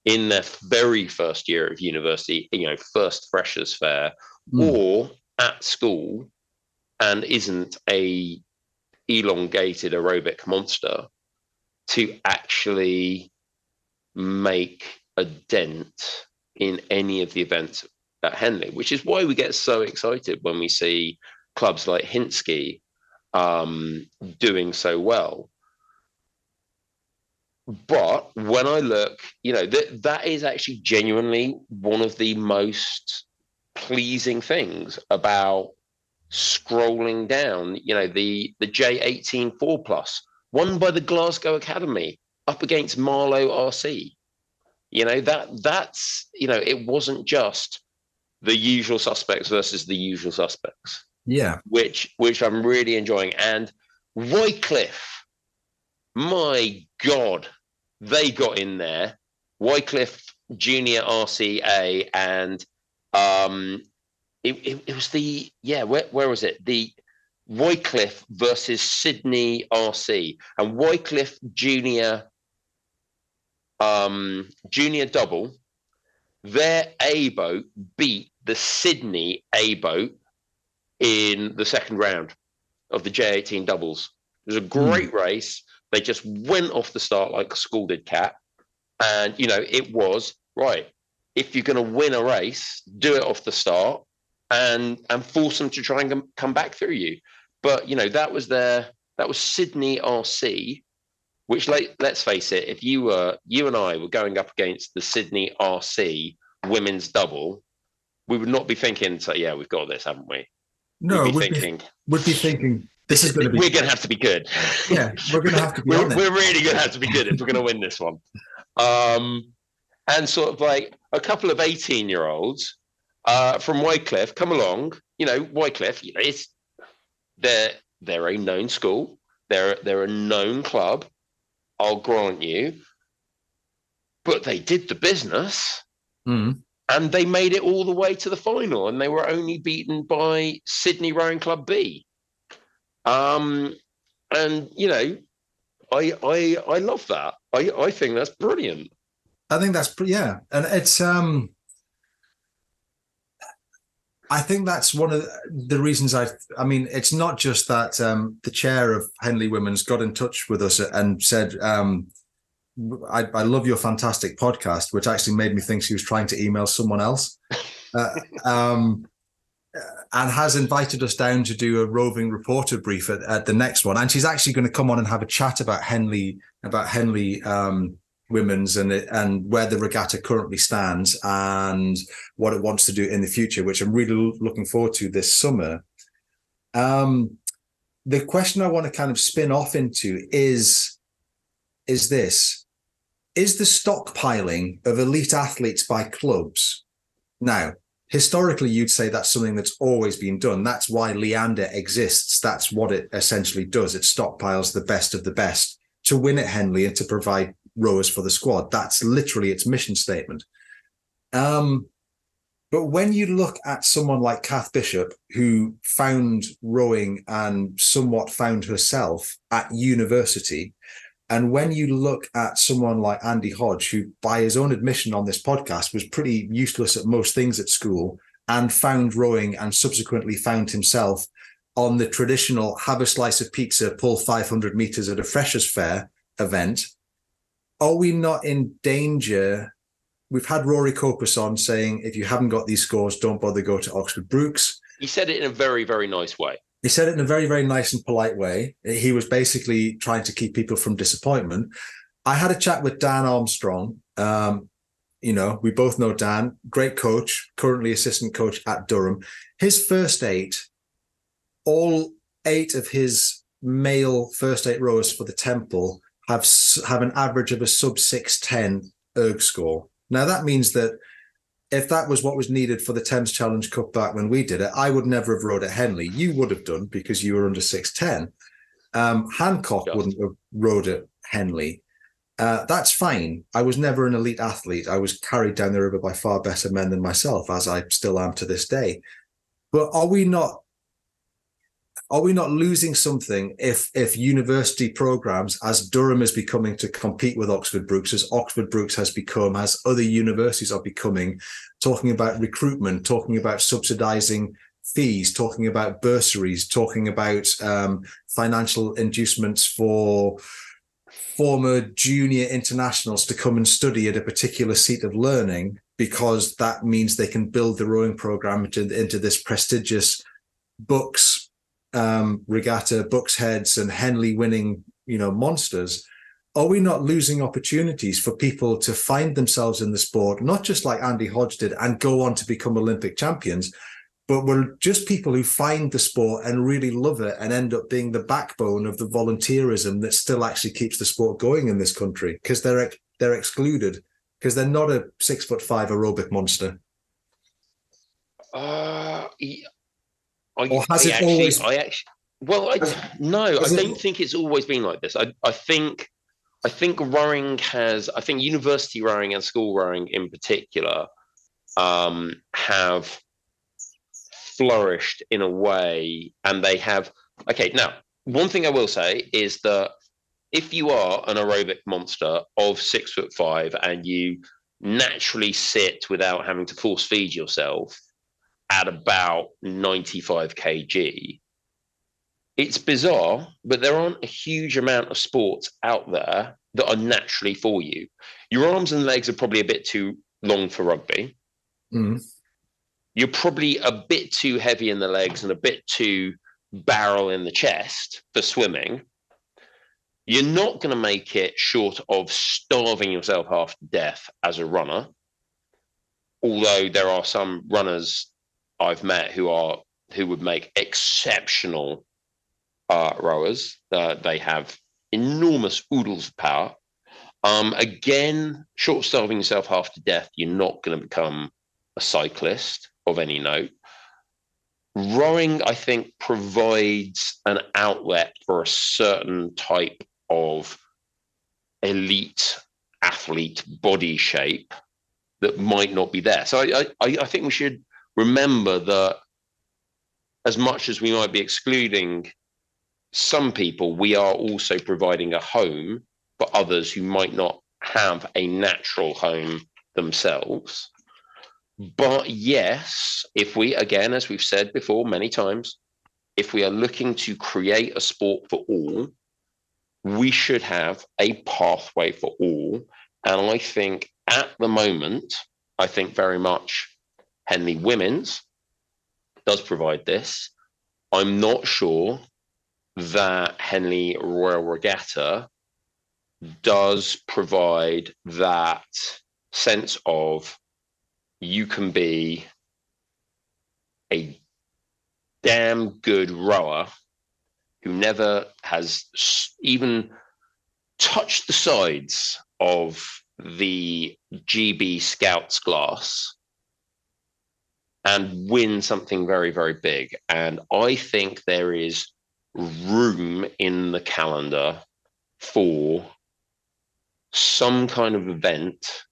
in their very first year of university, first freshers fair, or at school, and isn't a elongated aerobic monster, to actually make a dent in any of the events at Henley, which is why we get so excited when we see clubs like Hinsky doing so well. But when I look, that is actually genuinely one of the most pleasing things about scrolling down, the J18 4+, won by the Glasgow Academy up against Marlow RC. That's it wasn't just the usual suspects versus the usual suspects. Yeah. Which I'm really enjoying. And Wycliffe, my God, they got in there. Wycliffe Junior RCA, and it was the, yeah, where was it? The Wycliffe versus Sydney RC, and Wycliffe Junior Junior Double, their A boat beat the Sydney A boat in the second round of the J18 doubles. It was a great race. They just went off the start like school did cat. And, you know, it was, right, if you're going to win a race, do it off the start and force them to try and come back through you. But, you know, that was Sydney RC, which, like, let's face it, if you and I were going up against the Sydney RC women's double, we would not be thinking, so yeah, we've got this, haven't we? No, we'd be thinking this is going to be. We're going to have to be good. Yeah, we're going to have to be on it. We're really going to have to be good if we're going to win this one. And sort of like a couple of 18-year-olds from Wycliffe come along. You know, Wycliffe, you know, they're a known school. They're a known club. I'll grant you, but they did the business. Mm. And they made it all the way to the final, and they were only beaten by Sydney Rowing Club B. And, you know, I love that. I think that's brilliant. I think that's, yeah. And it's, I think that's one of the reasons I mean, it's not just that the chair of Henley Women's got in touch with us and said, I love your fantastic podcast, which actually made me think she was trying to email someone else, and has invited us down to do a roving reporter brief at the next one. And she's actually going to come on and have a chat about Henley Women's and where the regatta currently stands and what it wants to do in the future, which I'm really looking forward to this summer. The question I want to kind of spin off into is this. Is the stockpiling of elite athletes by clubs? Now, historically, you'd say that's something that's always been done. That's why Leander exists. That's what it essentially does. It stockpiles the best of the best to win at Henley and to provide rowers for the squad. That's literally its mission statement. But when you look at someone like Kath Bishop, who found rowing and somewhat found herself at university, and when you look at someone like Andy Hodge, who by his own admission on this podcast was pretty useless at most things at school and found rowing and subsequently found himself on the traditional have a slice of pizza, pull 500 meters at a freshers' fair event, are we not in danger? We've had Rory Copus on saying, if you haven't got these scores, don't bother, go to Oxford Brookes. He said it in a very, very nice way. He said it in a very, very nice and polite way. He was basically trying to keep people from disappointment. I had a chat with Dan Armstrong. You know, we both know Dan, great coach, currently assistant coach at Durham. His first eight, all eight of his male first eight rowers for the Temple have an average of a sub 610 erg score. Now, that means that if that was what was needed for the Thames Challenge Cup back when we did it, I would never have rowed at Henley. You would have done because you were under 6'10". Hancock wouldn't have rowed at Henley. That's fine. I was never an elite athlete. I was carried down the river by far better men than myself, as I still am to this day. But are we not losing something if university programs, as Durham is becoming to compete with Oxford Brookes, as Oxford Brookes has become, as other universities are becoming, talking about recruitment, talking about subsidizing fees, talking about bursaries, talking about financial inducements for former junior internationals to come and study at a particular seat of learning, because that means they can build the rowing program into this prestigious Brookes regatta, Brookes Heads and Henley winning, you know, monsters. Are we not losing opportunities for people to find themselves in the sport, not just like Andy Hodge did and go on to become Olympic champions, but we're just people who find the sport and really love it and end up being the backbone of the volunteerism that still actually keeps the sport going in this country, because they're excluded, because they're not a 6'5" aerobic monster. I don't think it's always been like this. I think rowing has, I think university rowing and school rowing in particular have flourished in a way, and they have. Okay, now one thing I will say is that if you are an aerobic monster of 6'5" and you naturally sit without having to force feed yourself at about 95 kg, it's bizarre, but there aren't a huge amount of sports out there that are naturally for you. Your arms and legs are probably a bit too long for rugby. Mm. You're probably a bit too heavy in the legs and a bit too barrel in the chest for swimming. You're not going to make it short of starving yourself half to death as a runner. Although there are some runners I've met who would make exceptional rowers. They have enormous oodles of power. Again, short starving yourself half to death, you're not going to become a cyclist of any note. Rowing, I think, provides an outlet for a certain type of elite athlete body shape that might not be there. So I think we should remember that as much as we might be excluding some people, we are also providing a home for others who might not have a natural home themselves. But yes, if we, again, as we've said before many times, if we are looking to create a sport for all, we should have a pathway for all. And I think at the moment, I think very much Henley Women's does provide this. I'm not sure that Henley Royal Regatta does provide that sense of you can be a damn good rower who never has even touched the sides of the GB Scouts glass and win something very, very big. And I think there is room in the calendar for some kind of event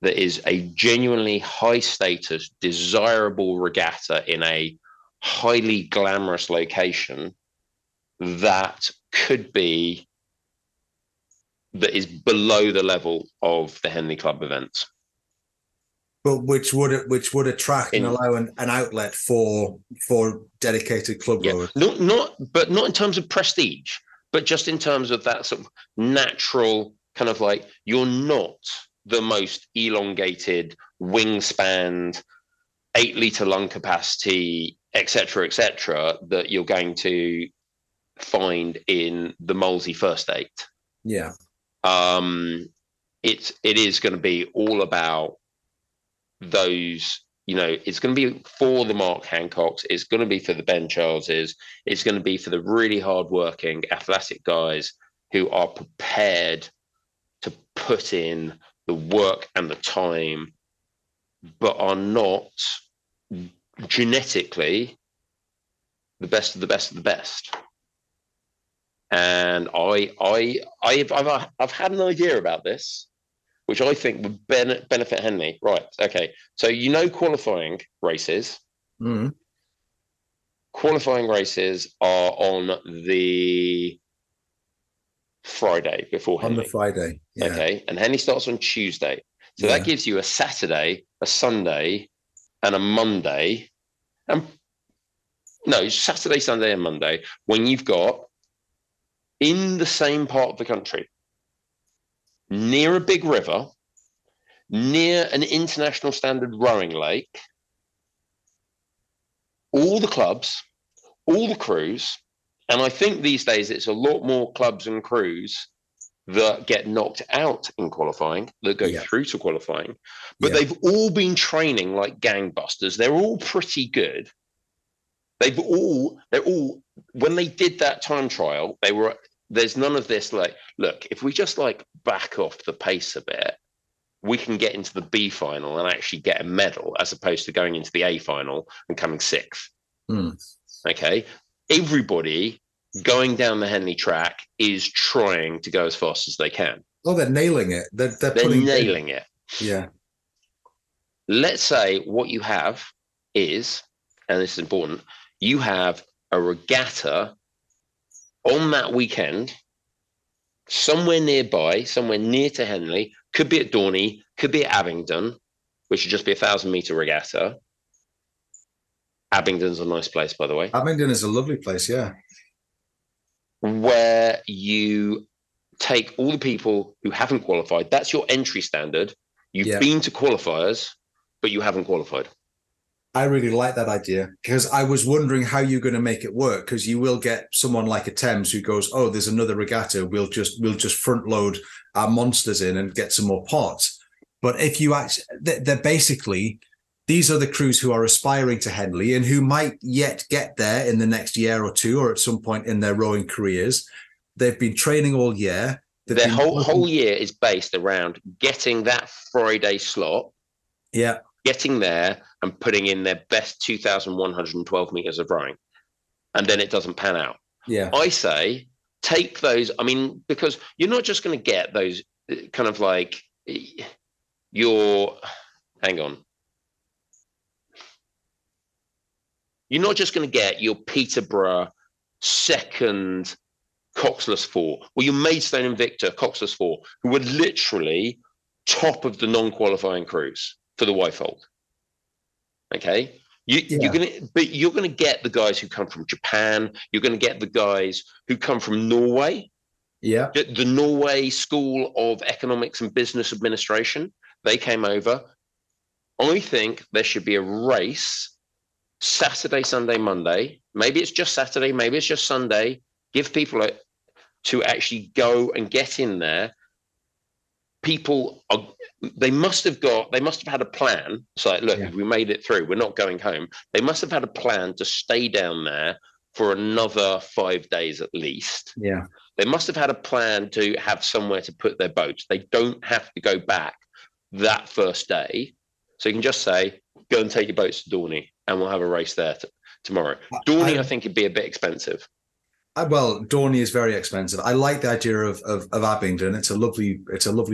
that is a genuinely high-status, desirable regatta in a highly glamorous location that could be, that is below the level of the Henley Club events. But which would attract and allow an outlet for dedicated club rowers. Yeah. Not in terms of prestige, but just in terms of that sort of natural kind of like, you're not the most elongated, wingspan, 8-litre lung capacity, etc., that you're going to find in the Molesey First Eight. Yeah. It is going to be all about those, you know, it's going to be for the Mark Hancocks, it's going to be for the Ben Charleses, it's going to be for the really hard-working athletic guys who are prepared to put in the work and the time, but are not genetically the best of the best of the best. And I've had an idea about this, which I think would benefit Henley. Right. Okay. So, you know, qualifying races. Mm-hmm. Qualifying races are on the Friday before Henley. On the Friday, yeah. Okay, and Henley starts on Tuesday. So yeah, that gives you a Saturday, a Sunday, and a Monday. Saturday, Sunday, and Monday, when you've got, in the same part of the country, near a big river, near an international standard rowing lake, all the clubs, all the crews. And I think these days it's a lot more clubs and crews that get knocked out in qualifying, that go through to qualifying. But they've all been training like gangbusters. They're all pretty good. When they did that time trial, there's none of this like, look, if we just like back off the pace a bit, we can get into the B final and actually get a medal, as opposed to going into the A final and coming sixth. Okay, everybody going down the Henley track is trying to go as fast as they can. Oh, they're nailing it. They're nailing it. Yeah. Let's say what you have is, and this is important, you have a regatta on that weekend somewhere nearby, somewhere near to Henley, could be at Dorney, could be at Abingdon, which would just be a 1,000-meter regatta. Abingdon's a nice place, by the way. Abingdon is a lovely place, yeah. Where you take all the people who haven't qualified. That's your entry standard. You've been to qualifiers, but you haven't qualified. I really like that idea, because I was wondering how you're going to make it work, because you will get someone like a Thames who goes, oh, there's another regatta. We'll just front load our monsters in and get some more parts. But if you actually, they're basically, these are the crews who are aspiring to Henley and who might yet get there in the next year or two, or at some point in their rowing careers. They've been training all year. Their whole year is based around getting that Friday slot. Yeah. Getting there and putting in their best 2,112 meters of rowing. And then it doesn't pan out. Yeah. I say, take those. I mean, because you're not just going to get those kind of like your, hang on. You're not just going to get your Peterborough second Coxless Four, or your Maidstone and Victor Coxless Four, who were literally top of the non-qualifying crews for the Wyfold. Okay, you're going to get the guys who come from Japan. You're going to get the guys who come from Norway. Yeah, the Norway School of Economics and Business Administration. They came over. I think there should be a race. Saturday, Sunday, Monday. Maybe it's just Saturday. Maybe it's just Sunday. Give people to actually go and get in there. People they must have had a plan. It's like, look, we made it through. We're not going home. They must have had a plan to stay down there for another 5 days at least. Yeah. They must have had a plan to have somewhere to put their boats. They don't have to go back that first day. So you can just say, go and take your boats to Dorney and we'll have a race there tomorrow. Dorney, I think, would be a bit expensive. Well, Dorney is very expensive. I like the idea of Abingdon. It's a lovely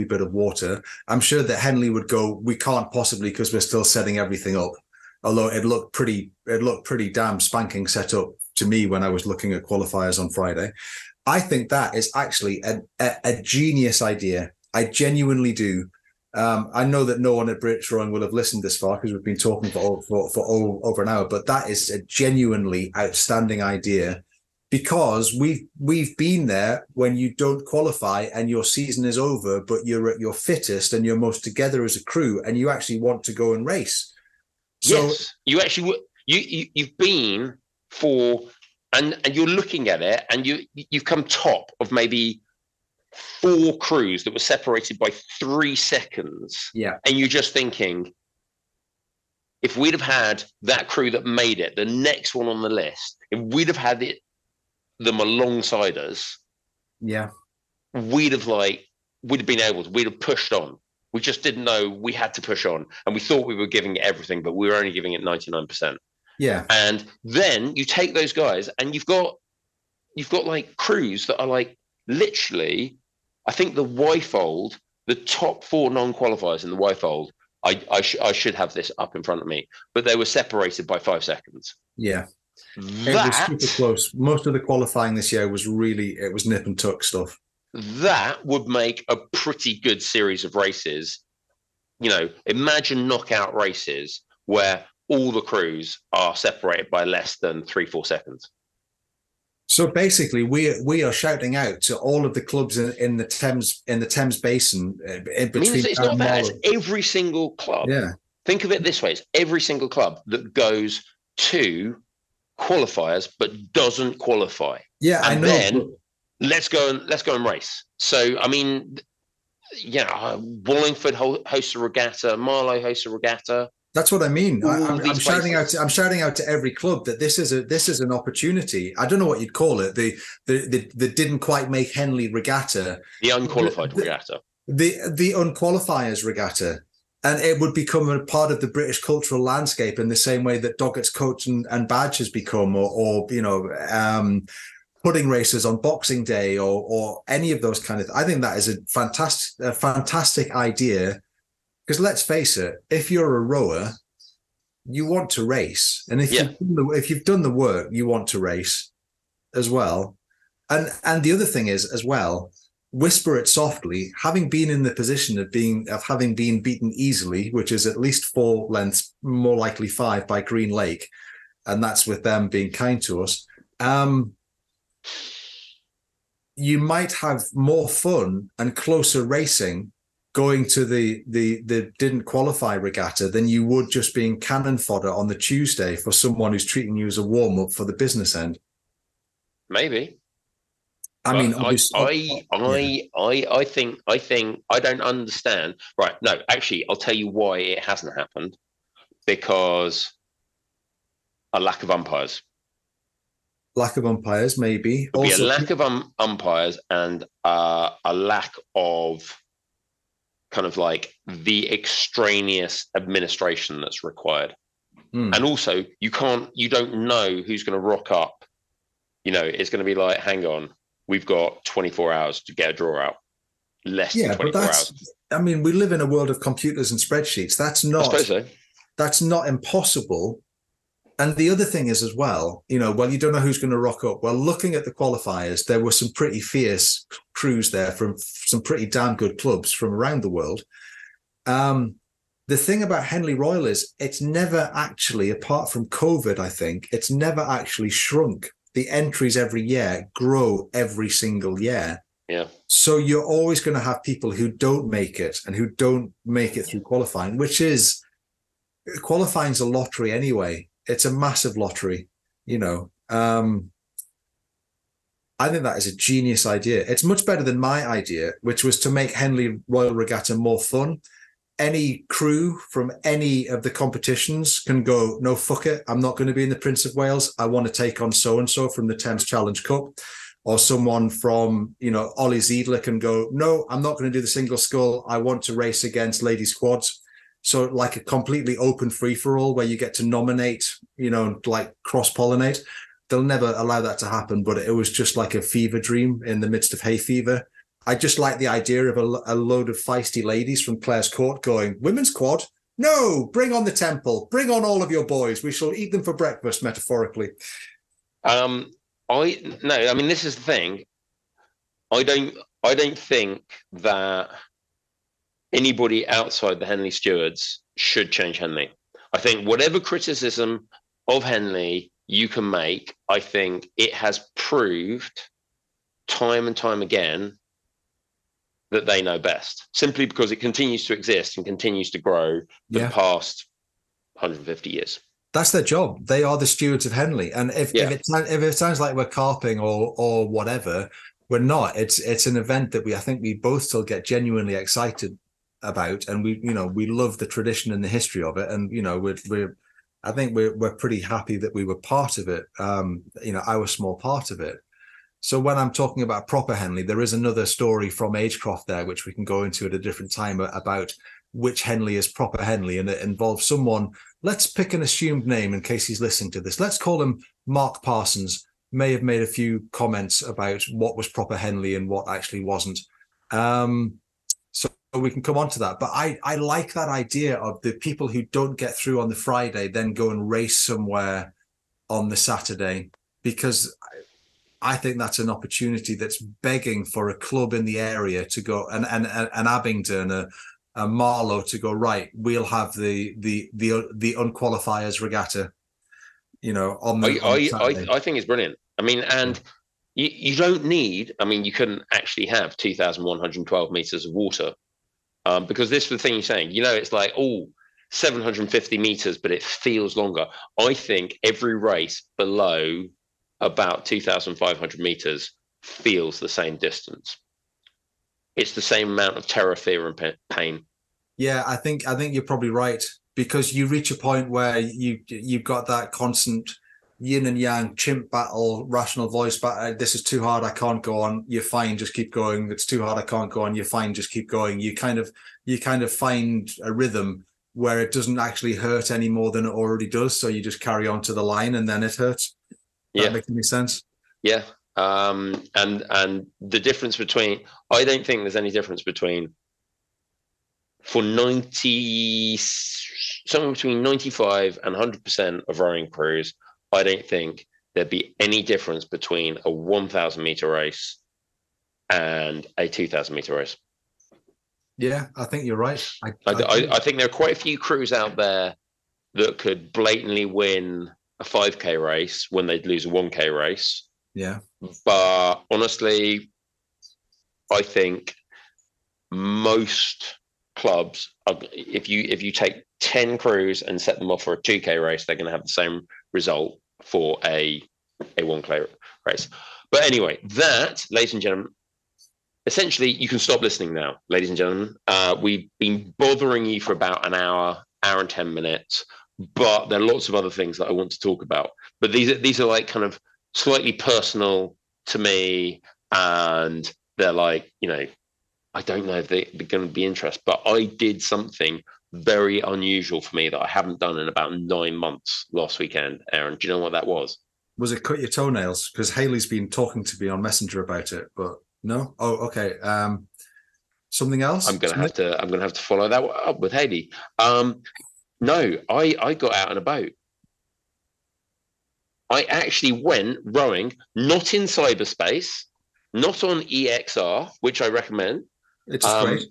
bit of water. I'm sure that Henley would go, we can't possibly because we're still setting everything up. Although it looked pretty damn spanking set up to me when I was looking at qualifiers on Friday. I think that is actually a genius idea. I genuinely do. I know that no one at British Rowing will have listened this far because we've been talking for over an hour, but that is a genuinely outstanding idea. Because we've been there when you don't qualify and your season is over, but you're at your fittest and you're most together as a crew, and you actually want to go and race. So, yes, you actually you've been for, and you're looking at it, and you've come top of maybe four crews that were separated by 3 seconds. Yeah, and you're just thinking, if we'd have had that crew that made it, the next one on the list, if we'd have had it. Them alongside us, we'd have pushed on. We just didn't know we had to push on, and we thought we were giving it everything, but we were only giving it 99%. Yeah, and then you take those guys, and you've got like crews that are like literally, I think the Wyfold, the top four non-qualifiers in the Wyfold. I should have this up in front of me, but they were separated by 5 seconds. Yeah. It was super close. Most of the qualifying this year was nip and tuck stuff. That would make a pretty good series of races. You know, imagine knockout races where all the crews are separated by less than 3-4 seconds. So basically, we are shouting out to all of the clubs in the Thames Basin. In between, I mean, it's not that. It's every single club. Yeah. Think of it this way: it's every single club that goes to qualifiers but doesn't qualify. Yeah, and I know. Then let's go and race. So I mean, Wallingford hosts a regatta, Marlow hosts a regatta. That's what I mean. I'm shouting out. I'm shouting out to every club that this is an opportunity. I don't know what you'd call it. The didn't quite make Henley regatta. The unqualified regatta. The unqualifiers regatta. And it would become a part of the British cultural landscape in the same way that Doggett's coat and badge has become, or you know, pudding races on Boxing Day, or any of those kind of. I think that is a fantastic idea, because let's face it: if you're a rower, you want to race, and if you've done the work, you want to race as well. And the other thing is as well, whisper it softly. Having been in the position of having been beaten easily, which is at least 4 lengths, more likely 5 by Green Lake, and that's with them being kind to us. You might have more fun and closer racing going to the didn't qualify regatta than you would just being cannon fodder on the Tuesday for someone who's treating you as a warm-up for the business end. Maybe. I think I don't understand. Right. No, actually, I'll tell you why it hasn't happened. Because a lack of umpires. Lack of umpires, maybe. There'll also be a lack of umpires and a lack of kind of like the extraneous administration that's required. Mm. And also, you don't know who's going to rock up. You know, it's going to be like, hang on, we've got 24 hours to get a draw out. Less than 24 hours. I mean, we live in a world of computers and spreadsheets. That's not impossible. And the other thing is as well, you know, well, you don't know who's going to rock up. Well, looking at the qualifiers, there were some pretty fierce crews there from some pretty damn good clubs from around the world. The thing about Henley Royal is it's never actually, apart from COVID, I think, it's never actually shrunk. The entries every year grow every single year. Yeah. So you're always going to have people who don't make it and who don't make it through qualifying, which is, qualifying's a lottery anyway. It's a massive lottery, you know. I think that is a genius idea. It's much better than my idea, which was to make Henley Royal Regatta more fun. Any crew from any of the competitions can go, no, fuck it, I'm not going to be in the Prince of Wales. I want to take on so-and-so from the Thames Challenge Cup. Or someone from, you know, Ollie Ziedler can go, no, I'm not going to do the single scull. I want to race against ladies quads. So like a completely open free-for-all where you get to nominate, you know, like cross-pollinate. They'll never allow that to happen, but it was just like a fever dream in the midst of hay fever. I just like the idea of a load of feisty ladies from Clare's Court going, women's quad? No, bring on the temple. Bring on all of your boys. We shall eat them for breakfast, metaphorically. I mean, this is the thing. I don't think that anybody outside the Henley stewards should change Henley. I think whatever criticism of Henley you can make, I think it has proved time and time again that they know best, simply because it continues to exist and continues to grow the past 150 years. That's their job. They are the stewards of Henley. And if it sounds like we're carping or whatever, we're not. It's an event that I think we both still get genuinely excited about, and we love the tradition and the history of it, and you know we're pretty happy that we were part of it, you know, our small part of it. So when I'm talking about proper Henley, there is another story from Agecroft there which we can go into at a different time about which Henley is proper Henley, and it involves someone. Let's pick an assumed name in case he's listening to this. Let's call him Mark Parsons. May have made a few comments about what was proper Henley and what actually wasn't. So we can come on to that. But I like that idea of the people who don't get through on the Friday then go and race somewhere on the Saturday, because I think that's an opportunity that's begging for a club in the area to go, and Abingdon, a Marlow, to go, right, we'll have the unqualifiers regatta, you know, on the Saturday. I think it's brilliant. I mean, and you don't need, I mean, you couldn't actually have 2,112 meters of water, because this is the thing you're saying, you know, it's like, 750 meters, but it feels longer. I think every race below about 2,500 meters feels the same distance. It's the same amount of terror, fear, and pain. Yeah, I think you're probably right, because you reach a point where you've got that constant yin and yang, chimp battle, rational voice battle. This is too hard, I can't go on. You're fine, just keep going. It's too hard, I can't go on. You're fine, just keep going. You kind of find a rhythm where it doesn't actually hurt any more than it already does. So you just carry on to the line and then it hurts. Yeah. That makes any sense? Yeah. And the difference between, I don't think there's any difference between, for 90, somewhere between 95 and 100% of rowing crews, I don't think there'd be any difference between a 1,000 meter race and a 2,000 meter race. Yeah, I think you're right. I think there are quite a few crews out there that could blatantly win a 5K race when they'd lose a 1K race. Yeah. But honestly, I think most clubs, if you take 10 crews and set them off for a 2K race, they're going to have the same result for a 1K race. But anyway, that, ladies and gentlemen, essentially, you can stop listening now, ladies and gentlemen. We've been bothering you for about an hour and 10 minutes, but there are lots of other things that I want to talk about. But these are like kind of slightly personal to me, and they're like, you know, I don't know if they're going to be interested, but I did something very unusual for me that I haven't done in about 9 months last weekend. Aaron, do you know what that was? Was it cut your toenails? Because Hayley's been talking to me on Messenger about it, but no. Oh, okay. Something else? I'm gonna have to follow that up with Hayley. No, I got out on a boat. I actually went rowing, not in cyberspace, not on EXR, which I recommend. It's great.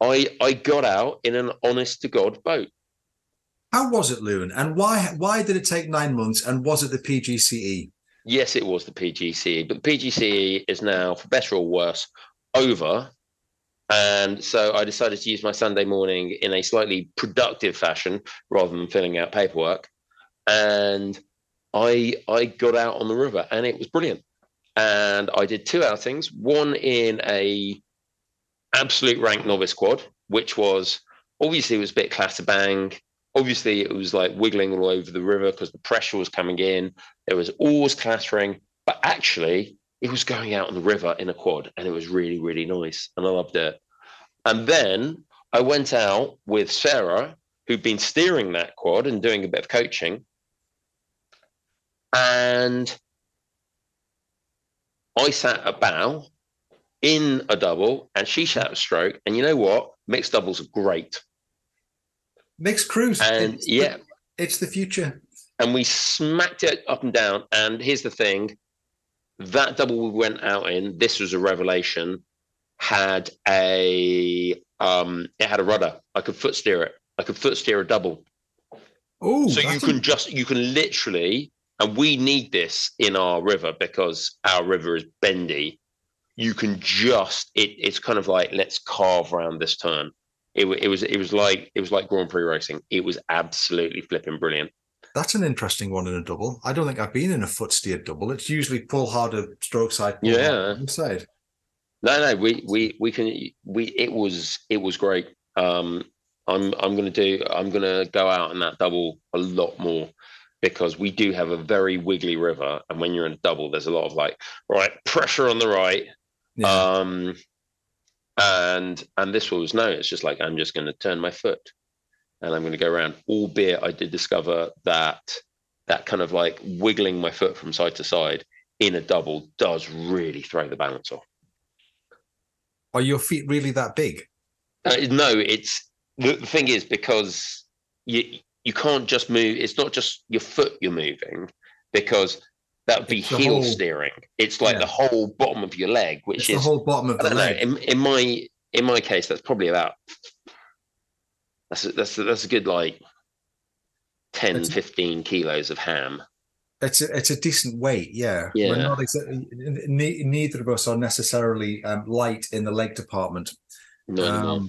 I got out in an honest to God boat. How was it, Lewin? And why did it take 9 months? And was it the PGCE? Yes, it was the PGCE, but the PGCE is now, for better or worse, over. And so I decided to use my Sunday morning in a slightly productive fashion rather than filling out paperwork. And I got out on the river and it was brilliant. And I did two outings, one in a absolute rank novice quad, which was obviously it was a bit clatterbang. Obviously it was like wiggling all over the river because the pressure was coming in. There was oars clattering, but actually it was going out on the river in a quad and it was really, really nice. And I loved it. And then I went out with Sarah, who'd been steering that quad and doing a bit of coaching. And I sat at bow in a double and she sat a stroke. And you know what? Mixed doubles are great. Mixed crews. And it's the future. And we smacked it up and down. And here's the thing. That double we went out in, this was a revelation, had it had a rudder. I could foot steer it. I could foot steer a double. Oh, so you can literally, and we need this in our river because our river is bendy. You can just, it's kind of like, let's carve around this turn. It was like Grand Prix racing. It was absolutely flipping brilliant. That's an interesting one in a double. I don't think I've been in a foot steered double. It's usually pull harder, stroke side. Yeah. Side. No. It was great. I'm gonna go out in that double a lot more because we do have a very wiggly river, and when you're in a double, there's a lot of like pressure on the right. Yeah. And this was no, it's just like I'm just gonna turn my foot and I'm gonna go around. Albeit I did discover that kind of like wiggling my foot from side to side in a double does really throw the balance off. Are your feet really that big? No, it's. The thing is, because you can't just move. It's not just your foot you're moving, because that would be heel steering. It's like the whole bottom of your leg, which is the whole bottom of the leg. In my case, that's probably about that's a good like 10-15 kilos of ham. It's a decent weight, yeah. Yeah. We're not neither of us are necessarily light in the leg department. No.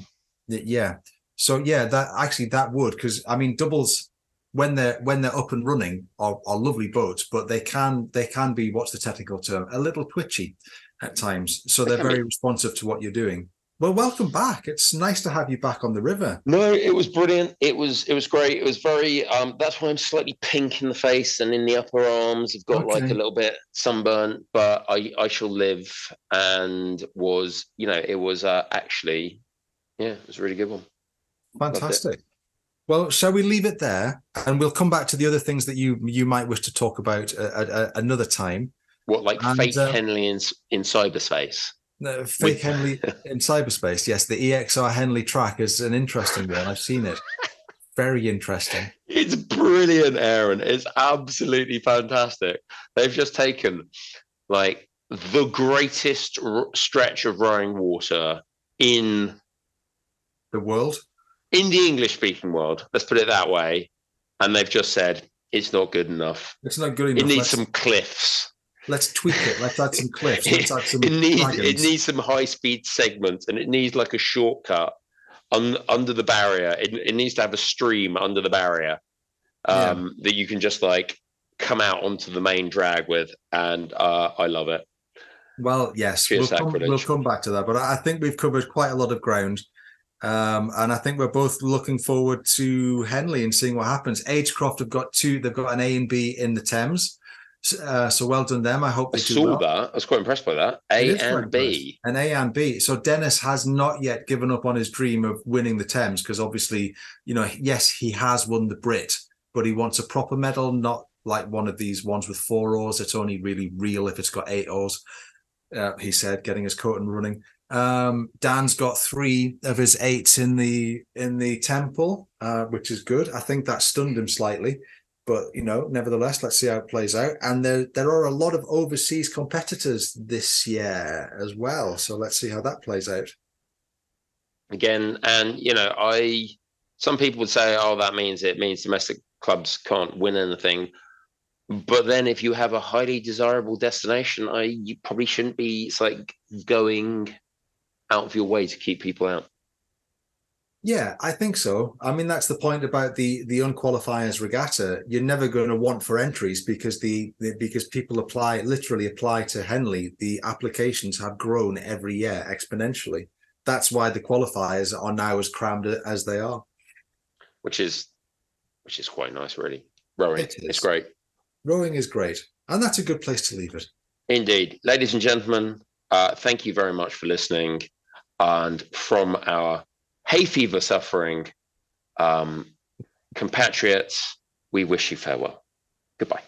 Yeah. So yeah, that would, because I mean doubles when they're up and running are lovely boats, but they can be, what's the technical term, a little twitchy at times. So they're very responsive to what you're doing. Well, welcome back. It's nice to have you back on the river. No, it was brilliant. It was great. It was very, that's why I'm slightly pink in the face and in the upper arms. I've got like a little bit sunburnt, but I shall live, and was, you know, it was actually, yeah, it was a really good one. Fantastic. Well, shall we leave it there? And we'll come back to the other things that you might wish to talk about at another time. What, like and, fake Henley in cyberspace? No, fake Henley in cyberspace, yes. The EXR Henley track is an interesting one. I've seen it. Very interesting. It's brilliant, Aaron. It's absolutely fantastic. They've just taken, like, the greatest stretch of rowing water in... the world? In the English-speaking world, let's put it that way, and they've just said it's not good enough. It's not good enough. It needs some cliffs. Let's tweak it. Let's add some cliffs. Let's add some it needs some high-speed segments, and it needs like a shortcut under the barrier. It needs to have a stream under the barrier that you can just like come out onto the main drag with, and I love it. Well, yes, we'll come back to that, but I think we've covered quite a lot of ground. And I think we're both looking forward to Henley and seeing what happens. Agecroft have got an A and B in the Thames. So well done them. I hope they do well. I saw that. I was quite impressed by that. A and B. An A and B. So Dennis has not yet given up on his dream of winning the Thames, because obviously, you know, yes, he has won the Brit, but he wants a proper medal, not like one of these ones with 4 oars. It's only really real if it's got 8 oars, he said, getting his coat and running. Dan's got 3 of his 8s in the temple, which is good. I think that stunned him slightly, but you know, nevertheless, let's see how it plays out. And there are a lot of overseas competitors this year as well, so let's see how that plays out again. And you know, some people would say, oh, that means domestic clubs can't win anything. But then if you have a highly desirable destination, you probably shouldn't be going out of your way to keep people out. Yeah, I think so. I mean, that's the point about the unqualifiers regatta. You're never going to want for entries, because because people literally apply to Henley. The applications have grown every year exponentially. That's why the qualifiers are now as crammed as they are. Which is quite nice, really. Rowing, it's great. Rowing is great. And that's a good place to leave it. Indeed. Ladies and gentlemen, thank you very much for listening. And from our hay fever suffering compatriots, we wish you farewell. Goodbye.